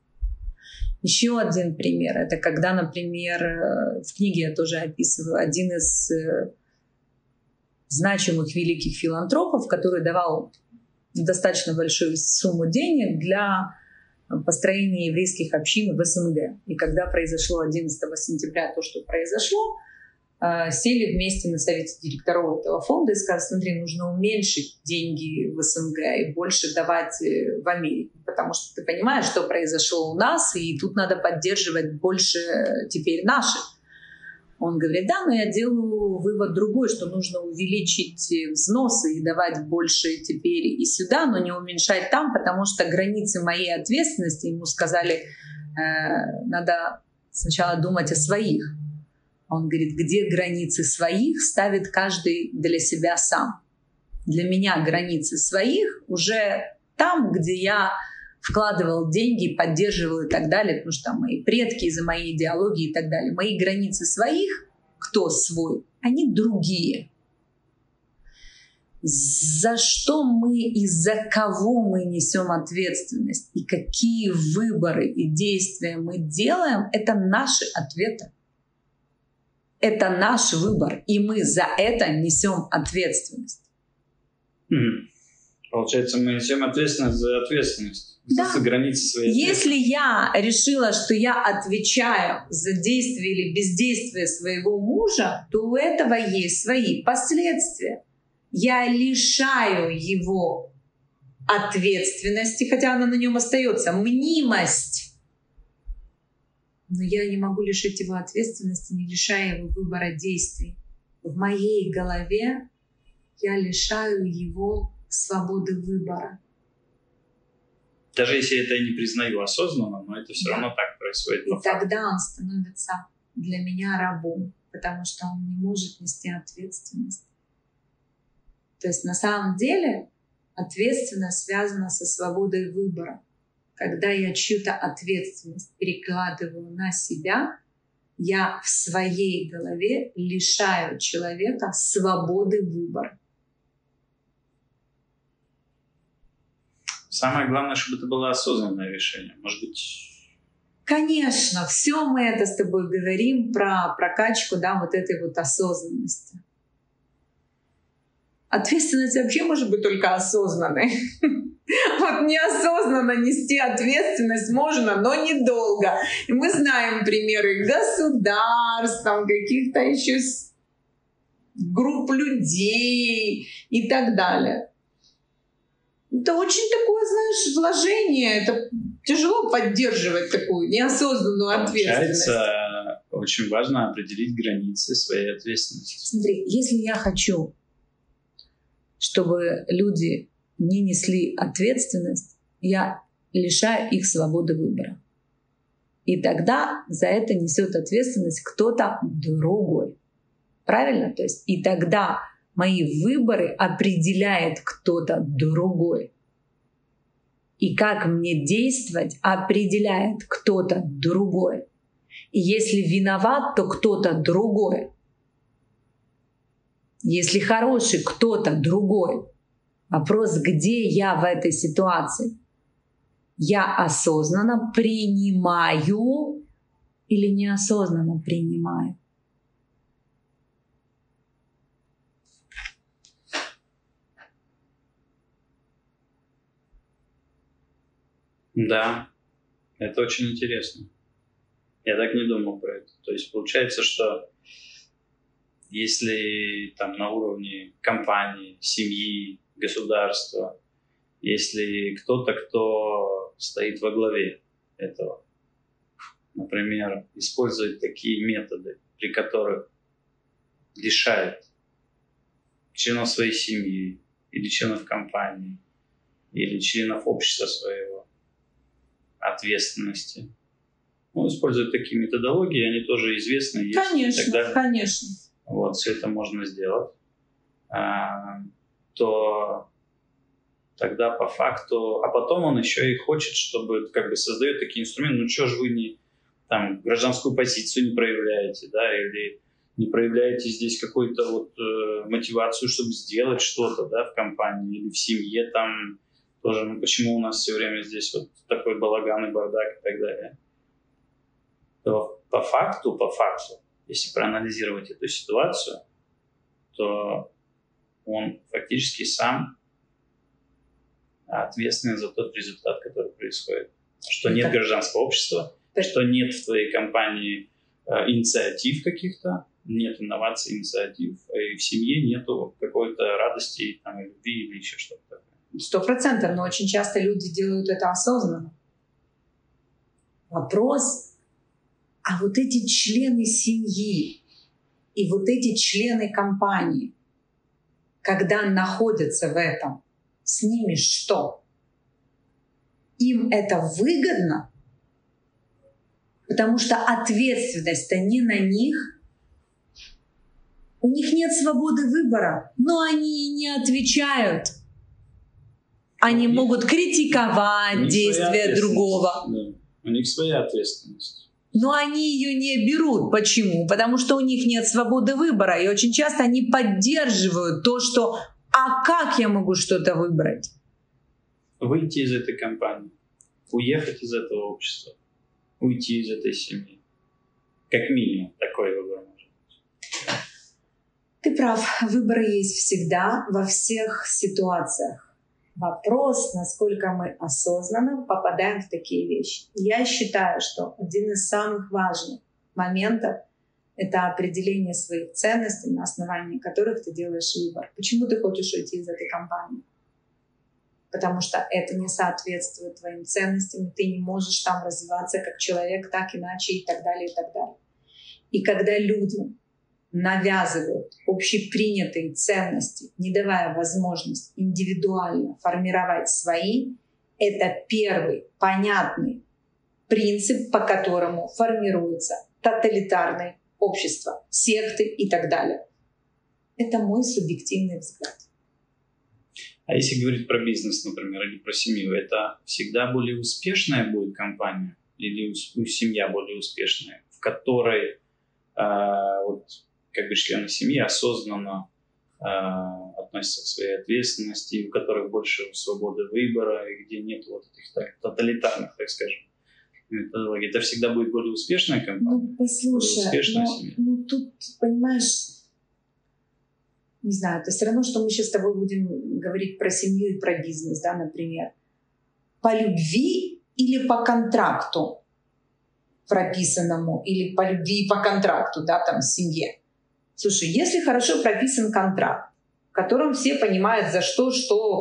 Еще один пример. Это когда, например, в книге я тоже описываю, один из значимых великих филантропов, который давал достаточно большую сумму денег для построения еврейских общин в СНГ. И когда произошло 11 сентября то, что произошло, сели вместе на совете директоров этого фонда и сказали, смотри, нужно уменьшить деньги в СНГ и больше давать в Америку, потому что ты понимаешь, что произошло у нас, и тут надо поддерживать больше теперь наших. Он говорит, да, но я делаю вывод другой, что нужно увеличить взносы и давать больше теперь и сюда, но не уменьшать там, потому что границы моей ответственности, ему сказали, надо сначала думать о своих. Он говорит, где границы своих ставит каждый для себя сам. Для меня границы своих уже там, где я вкладывал деньги, поддерживал и так далее, потому что там мои предки из-за моей идеологии и так далее. Мои границы своих, кто свой, они другие. за что мы и за кого мы несем ответственность, и какие выборы и действия мы делаем, это наши ответы. Это наш выбор, и мы за это несем ответственность. Получается, мы несем ответственность за ответственность, да, за границы своей. Если я решила, что я отвечаю за действие или бездействие своего мужа, то у этого есть свои последствия. Я лишаю его ответственности, хотя она на нем остается, мнимость. Но я не могу лишить его ответственности, не лишая его выбора действий. В моей голове я лишаю его свободы выбора. Даже если я это не признаю осознанно, но это все равно так происходит. И тогда он становится для меня рабом, потому что он не может нести ответственность. То есть на самом деле ответственность связана со свободой выбора. Когда я чью-то ответственность перекладываю на себя, я в своей голове лишаю человека свободы выбора. Самое главное, чтобы это было осознанное решение. Может быть... Конечно, все мы это с тобой говорим про прокачку, да, вот этой вот осознанности. Ответственность вообще может быть только осознанной. Вот неосознанно нести ответственность можно, но недолго. И мы знаем примеры государств, каких-то еще групп людей и так далее. Это очень такое, знаешь, вложение. Это тяжело поддерживать такую неосознанную ответственность. Получается, очень важно определить границы своей ответственности. Смотри, если я хочу, чтобы люди не несли ответственность, я лишаю их свободы выбора. И тогда за это несет ответственность кто-то другой. Правильно? То есть и тогда мои выборы определяет кто-то другой. И как мне действовать, определяет кто-то другой. И если виноват, то кто-то другой. Если хороший, кто-то другой. Вопрос, где я в этой ситуации? Я осознанно принимаю или неосознанно принимаю? Да, это очень интересно. Я так не думал про это. То есть получается, что если там на уровне компании, семьи, государства, если кто-то, кто стоит во главе этого, например, использует такие методы, при которых лишает членов своей семьи или членов компании или членов общества своего ответственности, ну, используют такие методологии, они тоже известны. Есть, конечно. Вот, все это можно сделать, то тогда по факту, а потом он еще и хочет, чтобы как бы создает такие инструменты, ну что же вы не там гражданскую позицию не проявляете, да, или не проявляете здесь какую-то вот мотивацию, чтобы сделать что-то, да, в компании или в семье там тоже, ну почему у нас все время здесь вот такой балаган и бардак и так далее, то по факту, если проанализировать эту ситуацию, то он фактически сам ответственен за тот результат, который происходит. Что нет гражданского общества, что нет в твоей компании инициатив каких-то, нет инноваций, инициатив, и в семье нету какой-то радости, там, любви или еще что-то такое. 100%, но очень часто люди делают это осознанно. Вопрос, а вот эти члены семьи и вот эти члены компании, когда находятся в этом, с ними что? Им это выгодно? Потому что ответственность-то не на них. У них нет свободы выбора, но они и не отвечают. Они могут критиковать действия другого. Да. У них своя ответственность. Но они ее не берут. Почему? Потому что у них нет свободы выбора. И очень часто они поддерживают то, что А как я могу что-то выбрать? Выйти из этой компании, уехать из этого общества, уйти из этой семьи. Как минимум, такой выбор может быть. Ты прав, выборы есть всегда, во всех ситуациях. Вопрос, насколько мы осознанно попадаем в такие вещи. Я считаю, что один из самых важных моментов — это определение своих ценностей, на основании которых ты делаешь выбор. Почему ты хочешь уйти из этой компании? Потому что это не соответствует твоим ценностям, ты не можешь там развиваться как человек, так иначе и так далее, и так далее. И когда людям навязывают общепринятые ценности, не давая возможность индивидуально формировать свои, это первый понятный принцип, по которому формируется тоталитарное общество, секты и так далее. Это мой субъективный взгляд. А если говорить про бизнес, например, или про семью, это всегда более успешная будет компания или семья более успешная, в которой как бы члены семьи осознанно относятся к своей ответственности, у которых больше свободы выбора, и где нет вот этих тоталитарных, так скажем, методологий. Это всегда будет более успешная компания, послушай, успешная семья. Ну тут, понимаешь, не знаю, это все равно, что мы сейчас с тобой будем говорить про семью и про бизнес, да, например. По любви или по контракту прописанному, или по любви и по контракту, да, там, в семье. Слушай, если хорошо прописан контракт, в котором все понимают, за что,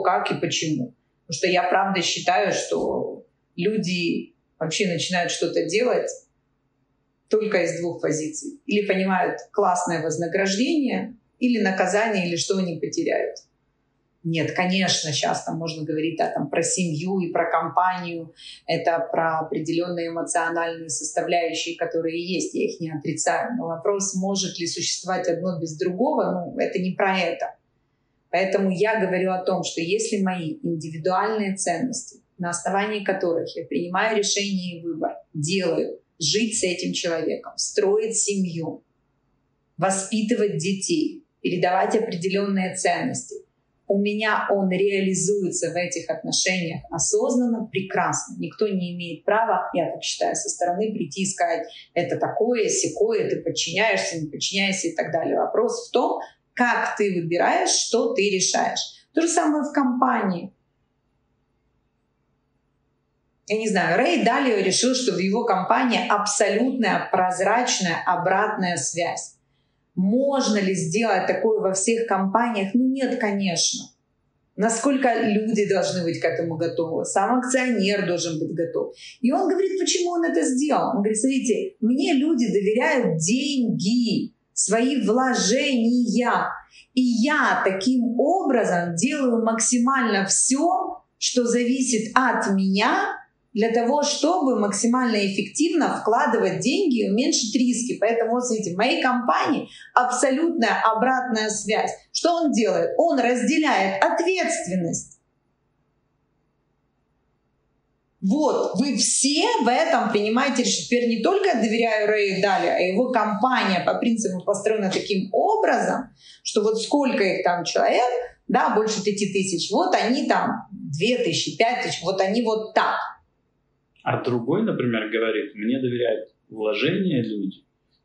как и почему. Потому что я правда считаю, что люди вообще начинают что-то делать только из двух позиций. Или понимают классное вознаграждение, или наказание, или что они потеряют. Нет, конечно, сейчас там можно говорить, да, там, про семью и про компанию. Это про определенные эмоциональные составляющие, которые есть. Я их не отрицаю. Но вопрос, может ли существовать одно без другого, ну, это не про это. Поэтому я говорю о том, что если мои индивидуальные ценности, на основании которых я принимаю решение и выбор, делаю, жить с этим человеком, строить семью, воспитывать детей, передавать определенные ценности, у меня он реализуется в этих отношениях осознанно, прекрасно. Никто не имеет права, я так считаю, со стороны прийти и сказать, это такое, сякое, ты подчиняешься, не подчиняешься и так далее. Вопрос в том, как ты выбираешь, что ты решаешь. То же самое в компании. Я не знаю, Рэй Далио решил, что в его компании абсолютная прозрачная обратная связь. Можно ли сделать такое во всех компаниях? Ну нет, конечно. Насколько люди должны быть к этому готовы? Сам акционер должен быть готов. И он говорит, почему он это сделал? Он говорит, смотрите, мне люди доверяют деньги, свои вложения. И я таким образом делаю максимально все, что зависит от меня, для того, чтобы максимально эффективно вкладывать деньги и уменьшить риски. Поэтому, вот смотрите, в моей компании абсолютная обратная связь. Что он делает? Он разделяет ответственность. Вот, вы все в этом принимаете решение. Теперь не только доверяю Рэю Далио, а его компания по принципу построена таким образом, что вот сколько их там человек, да, больше 5000, вот они там 2000, 5000, вот они вот так. А другой, например, говорит, мне доверяют вложения люди,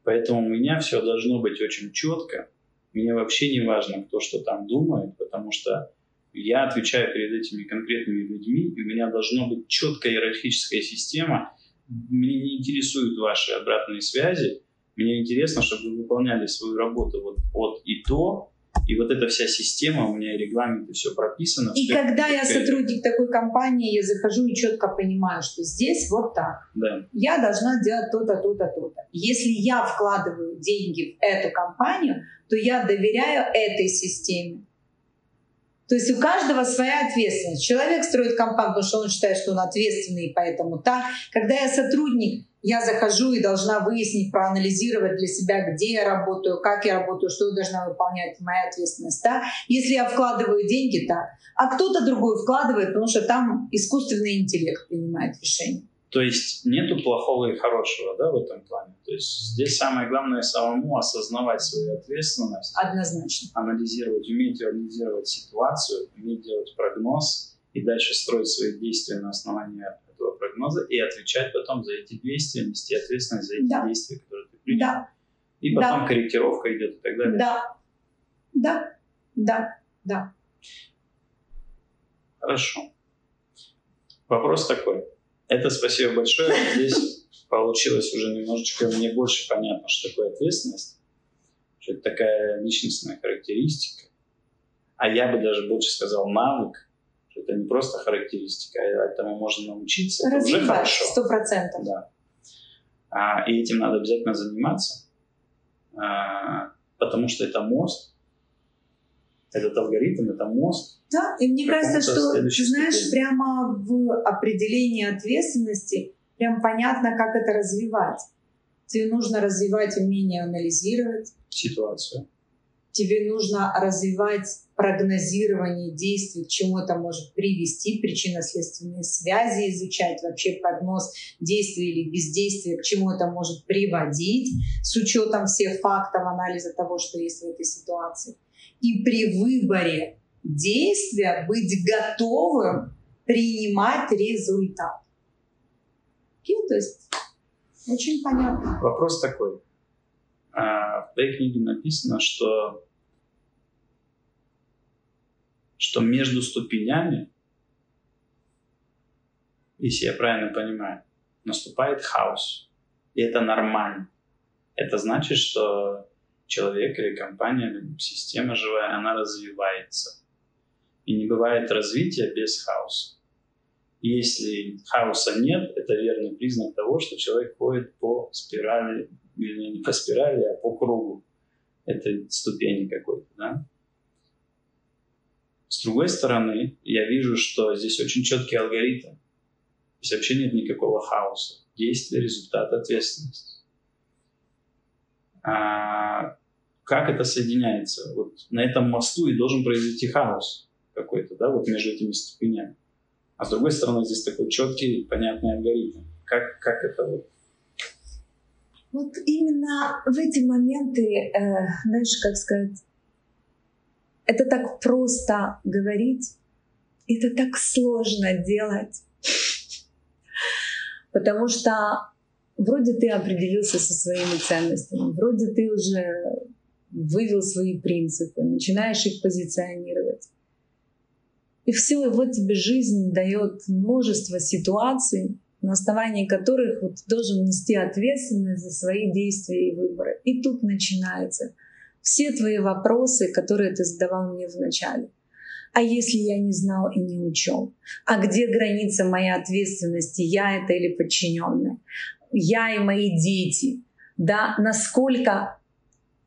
поэтому у меня все должно быть очень четко. Мне вообще не важно, кто что там думает, потому что я отвечаю перед этими конкретными людьми, и у меня должна быть четкая иерархическая система. Меня не интересуют ваши обратные связи, мне интересно, чтобы вы выполняли свою работу вот от и до. И вот эта вся система, у меня и регламент, и все прописано. И когда я сотрудник такой компании, я захожу и четко понимаю, что здесь вот так. Да. Я должна делать то-то, то-то, то-то. Если я вкладываю деньги в эту компанию, то я доверяю этой системе. То есть у каждого своя ответственность. Человек строит компанию, потому что он считает, что он ответственный, и поэтому так. Когда я сотрудник, я захожу и должна выяснить, проанализировать для себя, где я работаю, как я работаю, что я должна выполнять, моя ответственность. Да? Если я вкладываю деньги, да. А кто-то другой вкладывает, потому что там искусственный интеллект принимает решение. То есть нету плохого и хорошего, да, в этом плане. То есть здесь самое главное самому осознавать свою ответственность. Однозначно. Анализировать, уметь анализировать ситуацию, уметь делать прогноз и дальше строить свои действия на основании этого прогноза и отвечать потом за эти действия, нести ответственность за эти действия, которые ты принял. Да. И потом корректировка идет и так далее. Да. Хорошо. Вопрос такой. Это спасибо большое. Здесь получилось уже немножечко, мне больше понятно, что такое ответственность, что это такая личностная характеристика. А я бы даже больше сказал навык, что это не просто характеристика, а этому можно научиться. Это уже хорошо. 100%. Да. И этим надо обязательно заниматься, потому что это мост. Этот алгоритм, это мост. Да, и мне кажется, что, знаешь, прямо в определении ответственности прям понятно, как это развивать. Тебе нужно развивать умение анализировать ситуацию. Тебе нужно развивать прогнозирование действий, к чему это может привести, причинно-следственные связи изучать, вообще прогноз действия или бездействия, к чему это может приводить, с учетом всех фактов, анализа того, что есть в этой ситуации. И при выборе действия быть готовым принимать результат. То есть очень понятно. Вопрос такой. В твоей книге написано, что между ступенями, если я правильно понимаю, наступает хаос. И это нормально. Это значит, что человек или компания, или система живая, она развивается. И не бывает развития без хаоса. Если хаоса нет, это верный признак того, что человек ходит по спирали, или не по спирали, а по кругу этой ступени какой-то. Да? С другой стороны, я вижу, что здесь очень четкий алгоритм. Здесь вообще нет никакого хаоса. Действие, результат, ответственность. Как это соединяется? Вот на этом мосту и должен произойти хаос какой-то, да, вот между этими ступенями. А с другой стороны, здесь такой четкий, понятный алгоритм. Как это вот? Вот именно в эти моменты, знаешь, как сказать, это так просто говорить, это так сложно делать, потому что вроде ты определился со своими ценностями, вроде ты уже вывел свои принципы, начинаешь их позиционировать. И все, и вот тебе жизнь дает множество ситуаций, на основании которых вот ты должен нести ответственность за свои действия и выборы. И тут начинаются все твои вопросы, которые ты задавал мне вначале. А если я не знал и не учел? А где граница моей ответственности, я это или подчиненная? Я и мои дети, да, насколько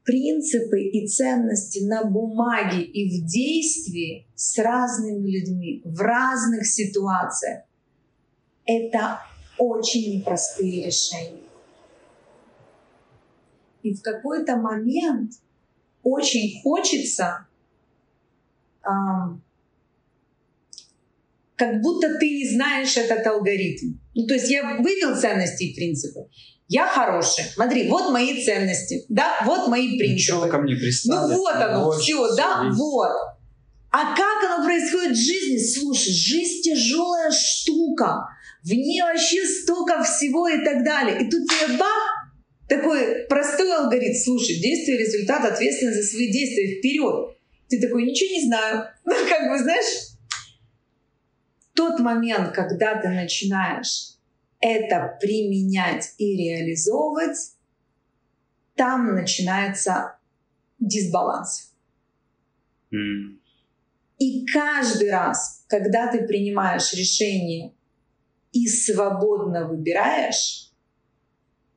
принципы и ценности на бумаге и в действии с разными людьми, в разных ситуациях. Это очень непростые решения. И в какой-то момент очень хочется, как будто ты не знаешь этот алгоритм. То есть я вывел ценности и принципы. Я хороший. Смотри, вот мои ценности, да, вот мои принципы. Ко мне пристали, вот оно, все, да, есть. Вот. А как оно происходит в жизни? Слушай, жизнь тяжелая штука. В ней вообще столько всего и так далее. И тут тебе бах, такой простой алгоритм. Слушай, действие, результат, ответственность за свои действия, вперед. Ты такой, ничего не знаю. Ну, как бы, знаешь, тот момент, когда ты начинаешь это применять и реализовывать, там начинается дисбаланс. И каждый раз, когда ты принимаешь решение и свободно выбираешь,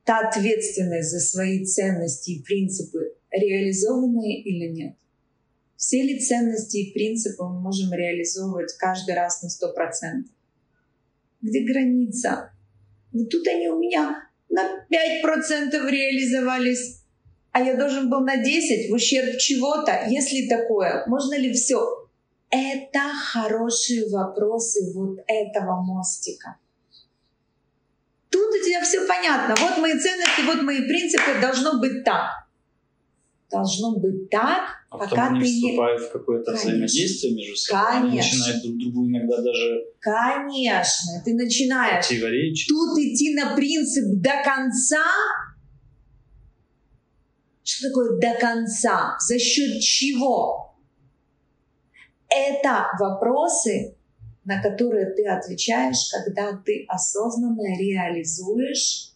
та ответственность за свои ценности и принципы реализованы или нет. Все ли ценности и принципы мы можем реализовывать каждый раз на 100%? Где граница? Вот тут они у меня на 5% реализовались, а я должен был на 10% в ущерб чего-то. Если такое, можно ли все? Это хорошие вопросы вот этого мостика. Тут у тебя все понятно. Вот мои ценности, вот мои принципы. Должно быть так. Должно быть так, а пока ты не... вступают в какое-то взаимодействие между собой. Они начинают друг другу иногда даже... Конечно. Ты начинаешь... противоречить. Тут идти на принцип до конца. Что такое до конца? За счет чего? Это вопросы, на которые ты отвечаешь, когда ты осознанно реализуешь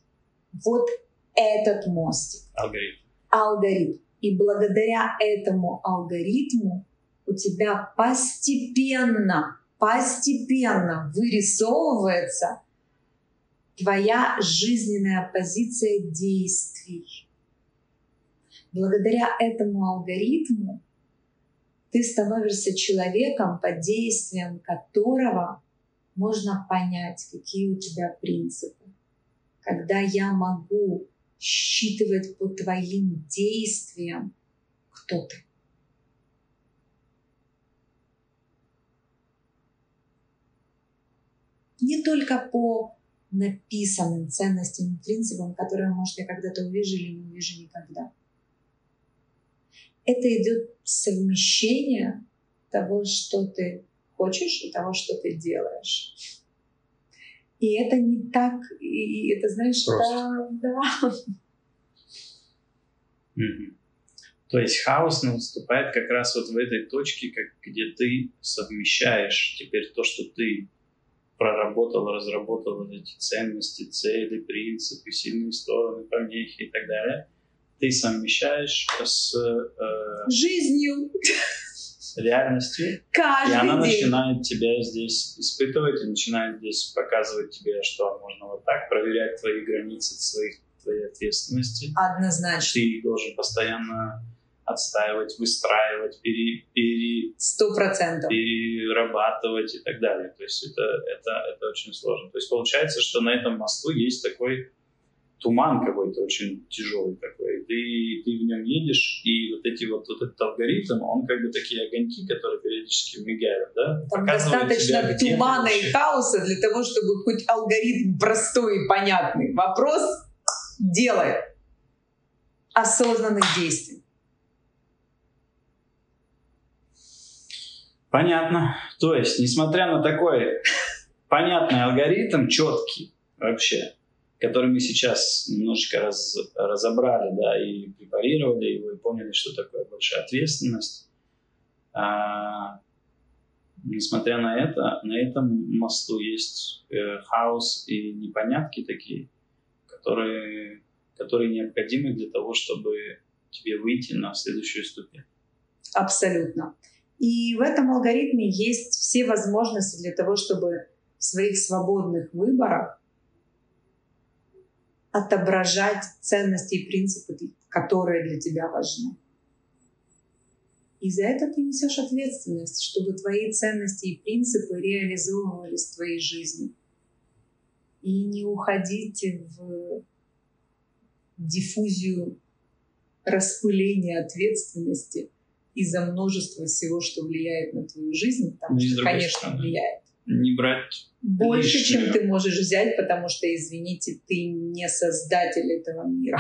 вот этот мостик. Алгоритм. Алгоритм. И благодаря этому алгоритму у тебя постепенно вырисовывается твоя жизненная позиция действий. Благодаря этому алгоритму ты становишься человеком, под действием которого можно понять, какие у тебя принципы. Когда я могу считывать по твоим действиям, кто ты. Не только по написанным ценностям и принципам, которые, может, я когда-то увижу или не увижу никогда. Это идет совмещение того, что ты хочешь, и того, что ты делаешь. И это не так, и это, знаешь, да. Mm-hmm. То есть хаос наступает как раз вот в этой точке, где ты совмещаешь теперь то, что ты проработал, разработал эти ценности, цели, принципы, сильные стороны, помехи и так далее. Ты совмещаешь с жизнью, реальностью, каждый и она день начинает тебя здесь испытывать и начинает здесь показывать тебе, что можно вот так, проверять твои границы, твои ответственности. Однозначно. Ты должен постоянно отстаивать, выстраивать, 100%. Перерабатывать и так далее. То есть это очень сложно. То есть получается, что на этом мосту есть такой туман какой-то очень тяжелый такой, ты в нем едешь, и вот этот алгоритм, он как бы такие огоньки, которые периодически мигают, да? Там достаточно тумана и хаоса для того, чтобы хоть алгоритм простой и понятный. Вопрос — делай осознанных действий. Понятно. То есть, несмотря на такой понятный алгоритм, четкий вообще, который мы сейчас немножечко разобрали, да, и препарировали его, и поняли, что такое большая ответственность. Несмотря на это, на этом мосту есть хаос и непонятки такие, которые необходимы для того, чтобы тебе выйти на следующую ступень. Абсолютно. И в этом алгоритме есть все возможности для того, чтобы в своих свободных выборах отображать ценности и принципы, которые для тебя важны. И за это ты несешь ответственность, чтобы твои ценности и принципы реализовывались в твоей жизни. И не уходить в диффузию распыления ответственности из-за множества всего, что влияет на твою жизнь, потому что, конечно, влияет. Не брать больше, лишнего, чем ты можешь взять, потому что, извините, ты не создатель этого мира.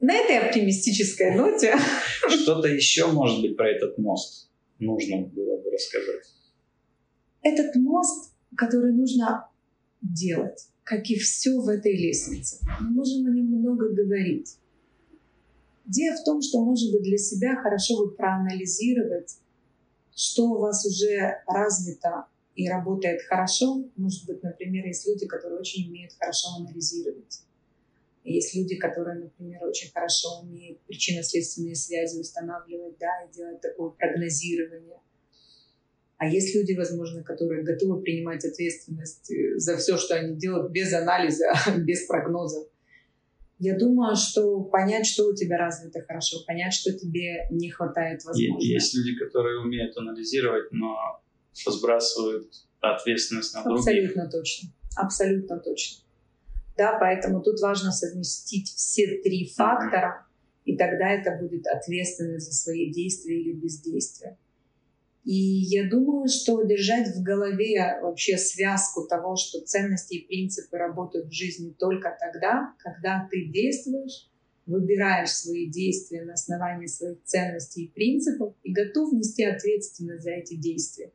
На этой оптимистической ноте. Что-то еще, может быть, про этот мост нужно было бы рассказать. Этот мост, который нужно делать, как и все в этой лестнице. Мы можем о нем много говорить. Идея в том, что, может быть, для себя хорошо бы проанализировать, что у вас уже развито и работает хорошо. Может быть, например, есть люди, которые очень умеют хорошо анализировать. Есть люди, которые, например, очень хорошо умеют причинно-следственные связи устанавливать, да, и делать такое прогнозирование. А есть люди, возможно, которые готовы принимать ответственность за все, что они делают, без анализа, без прогнозов. Я думаю, что понять, что у тебя развито хорошо, понять, что тебе не хватает возможностей. Есть люди, которые умеют анализировать, но сбрасывают ответственность на других. Абсолютно точно. Абсолютно точно. Да, поэтому тут важно совместить все три фактора, и тогда это будет ответственность за свои действия или бездействия. И я думаю, что держать в голове вообще связку того, что ценности и принципы работают в жизни только тогда, когда ты действуешь, выбираешь свои действия на основании своих ценностей и принципов и готов нести ответственность за эти действия.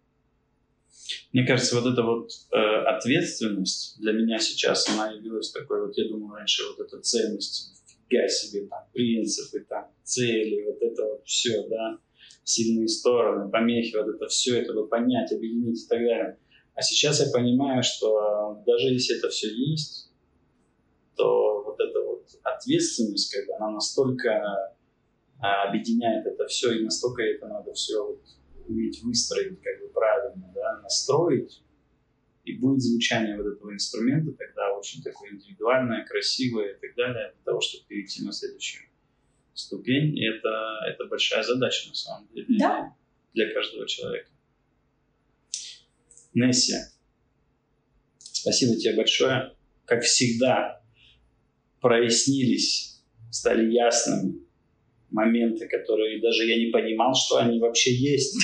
Мне кажется, вот эта вот ответственность для меня сейчас, она явилась такой, вот я думал раньше, вот эта ценность, фига себе, там, принципы, там, цели, вот это вот все, да, сильные стороны, помехи, вот это все, это бы понять, объединить и так далее. А сейчас я понимаю, что даже если это все есть, то вот эта вот ответственность, когда она настолько объединяет это все, и настолько это надо все вот уметь выстроить, как бы правильно, да, настроить, и будет звучание вот этого инструмента тогда очень такое индивидуальное, красивое и так далее, для того, чтобы перейти на следующую ступень. И это большая задача, на самом деле, да, для каждого человека. Несси, спасибо тебе большое. Как всегда, прояснились, стали ясными моменты, которые даже я не понимал, что они вообще есть.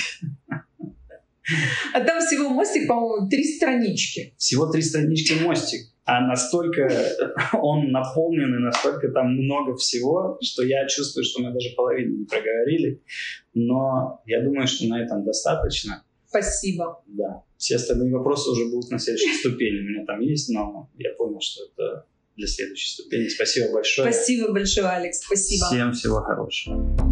А там всего мостик, по-моему, 3 странички. Всего 3 странички мостик. А настолько он наполнен и настолько там много всего, что я чувствую, что мы даже половину не проговорили. Но я думаю, что на этом достаточно. Спасибо. Да. Все остальные вопросы уже будут на следующей ступени. У меня там есть, но я понял, что это для следующей ступени. Спасибо большое. Спасибо большое, Алекс. Спасибо. Всем всего хорошего.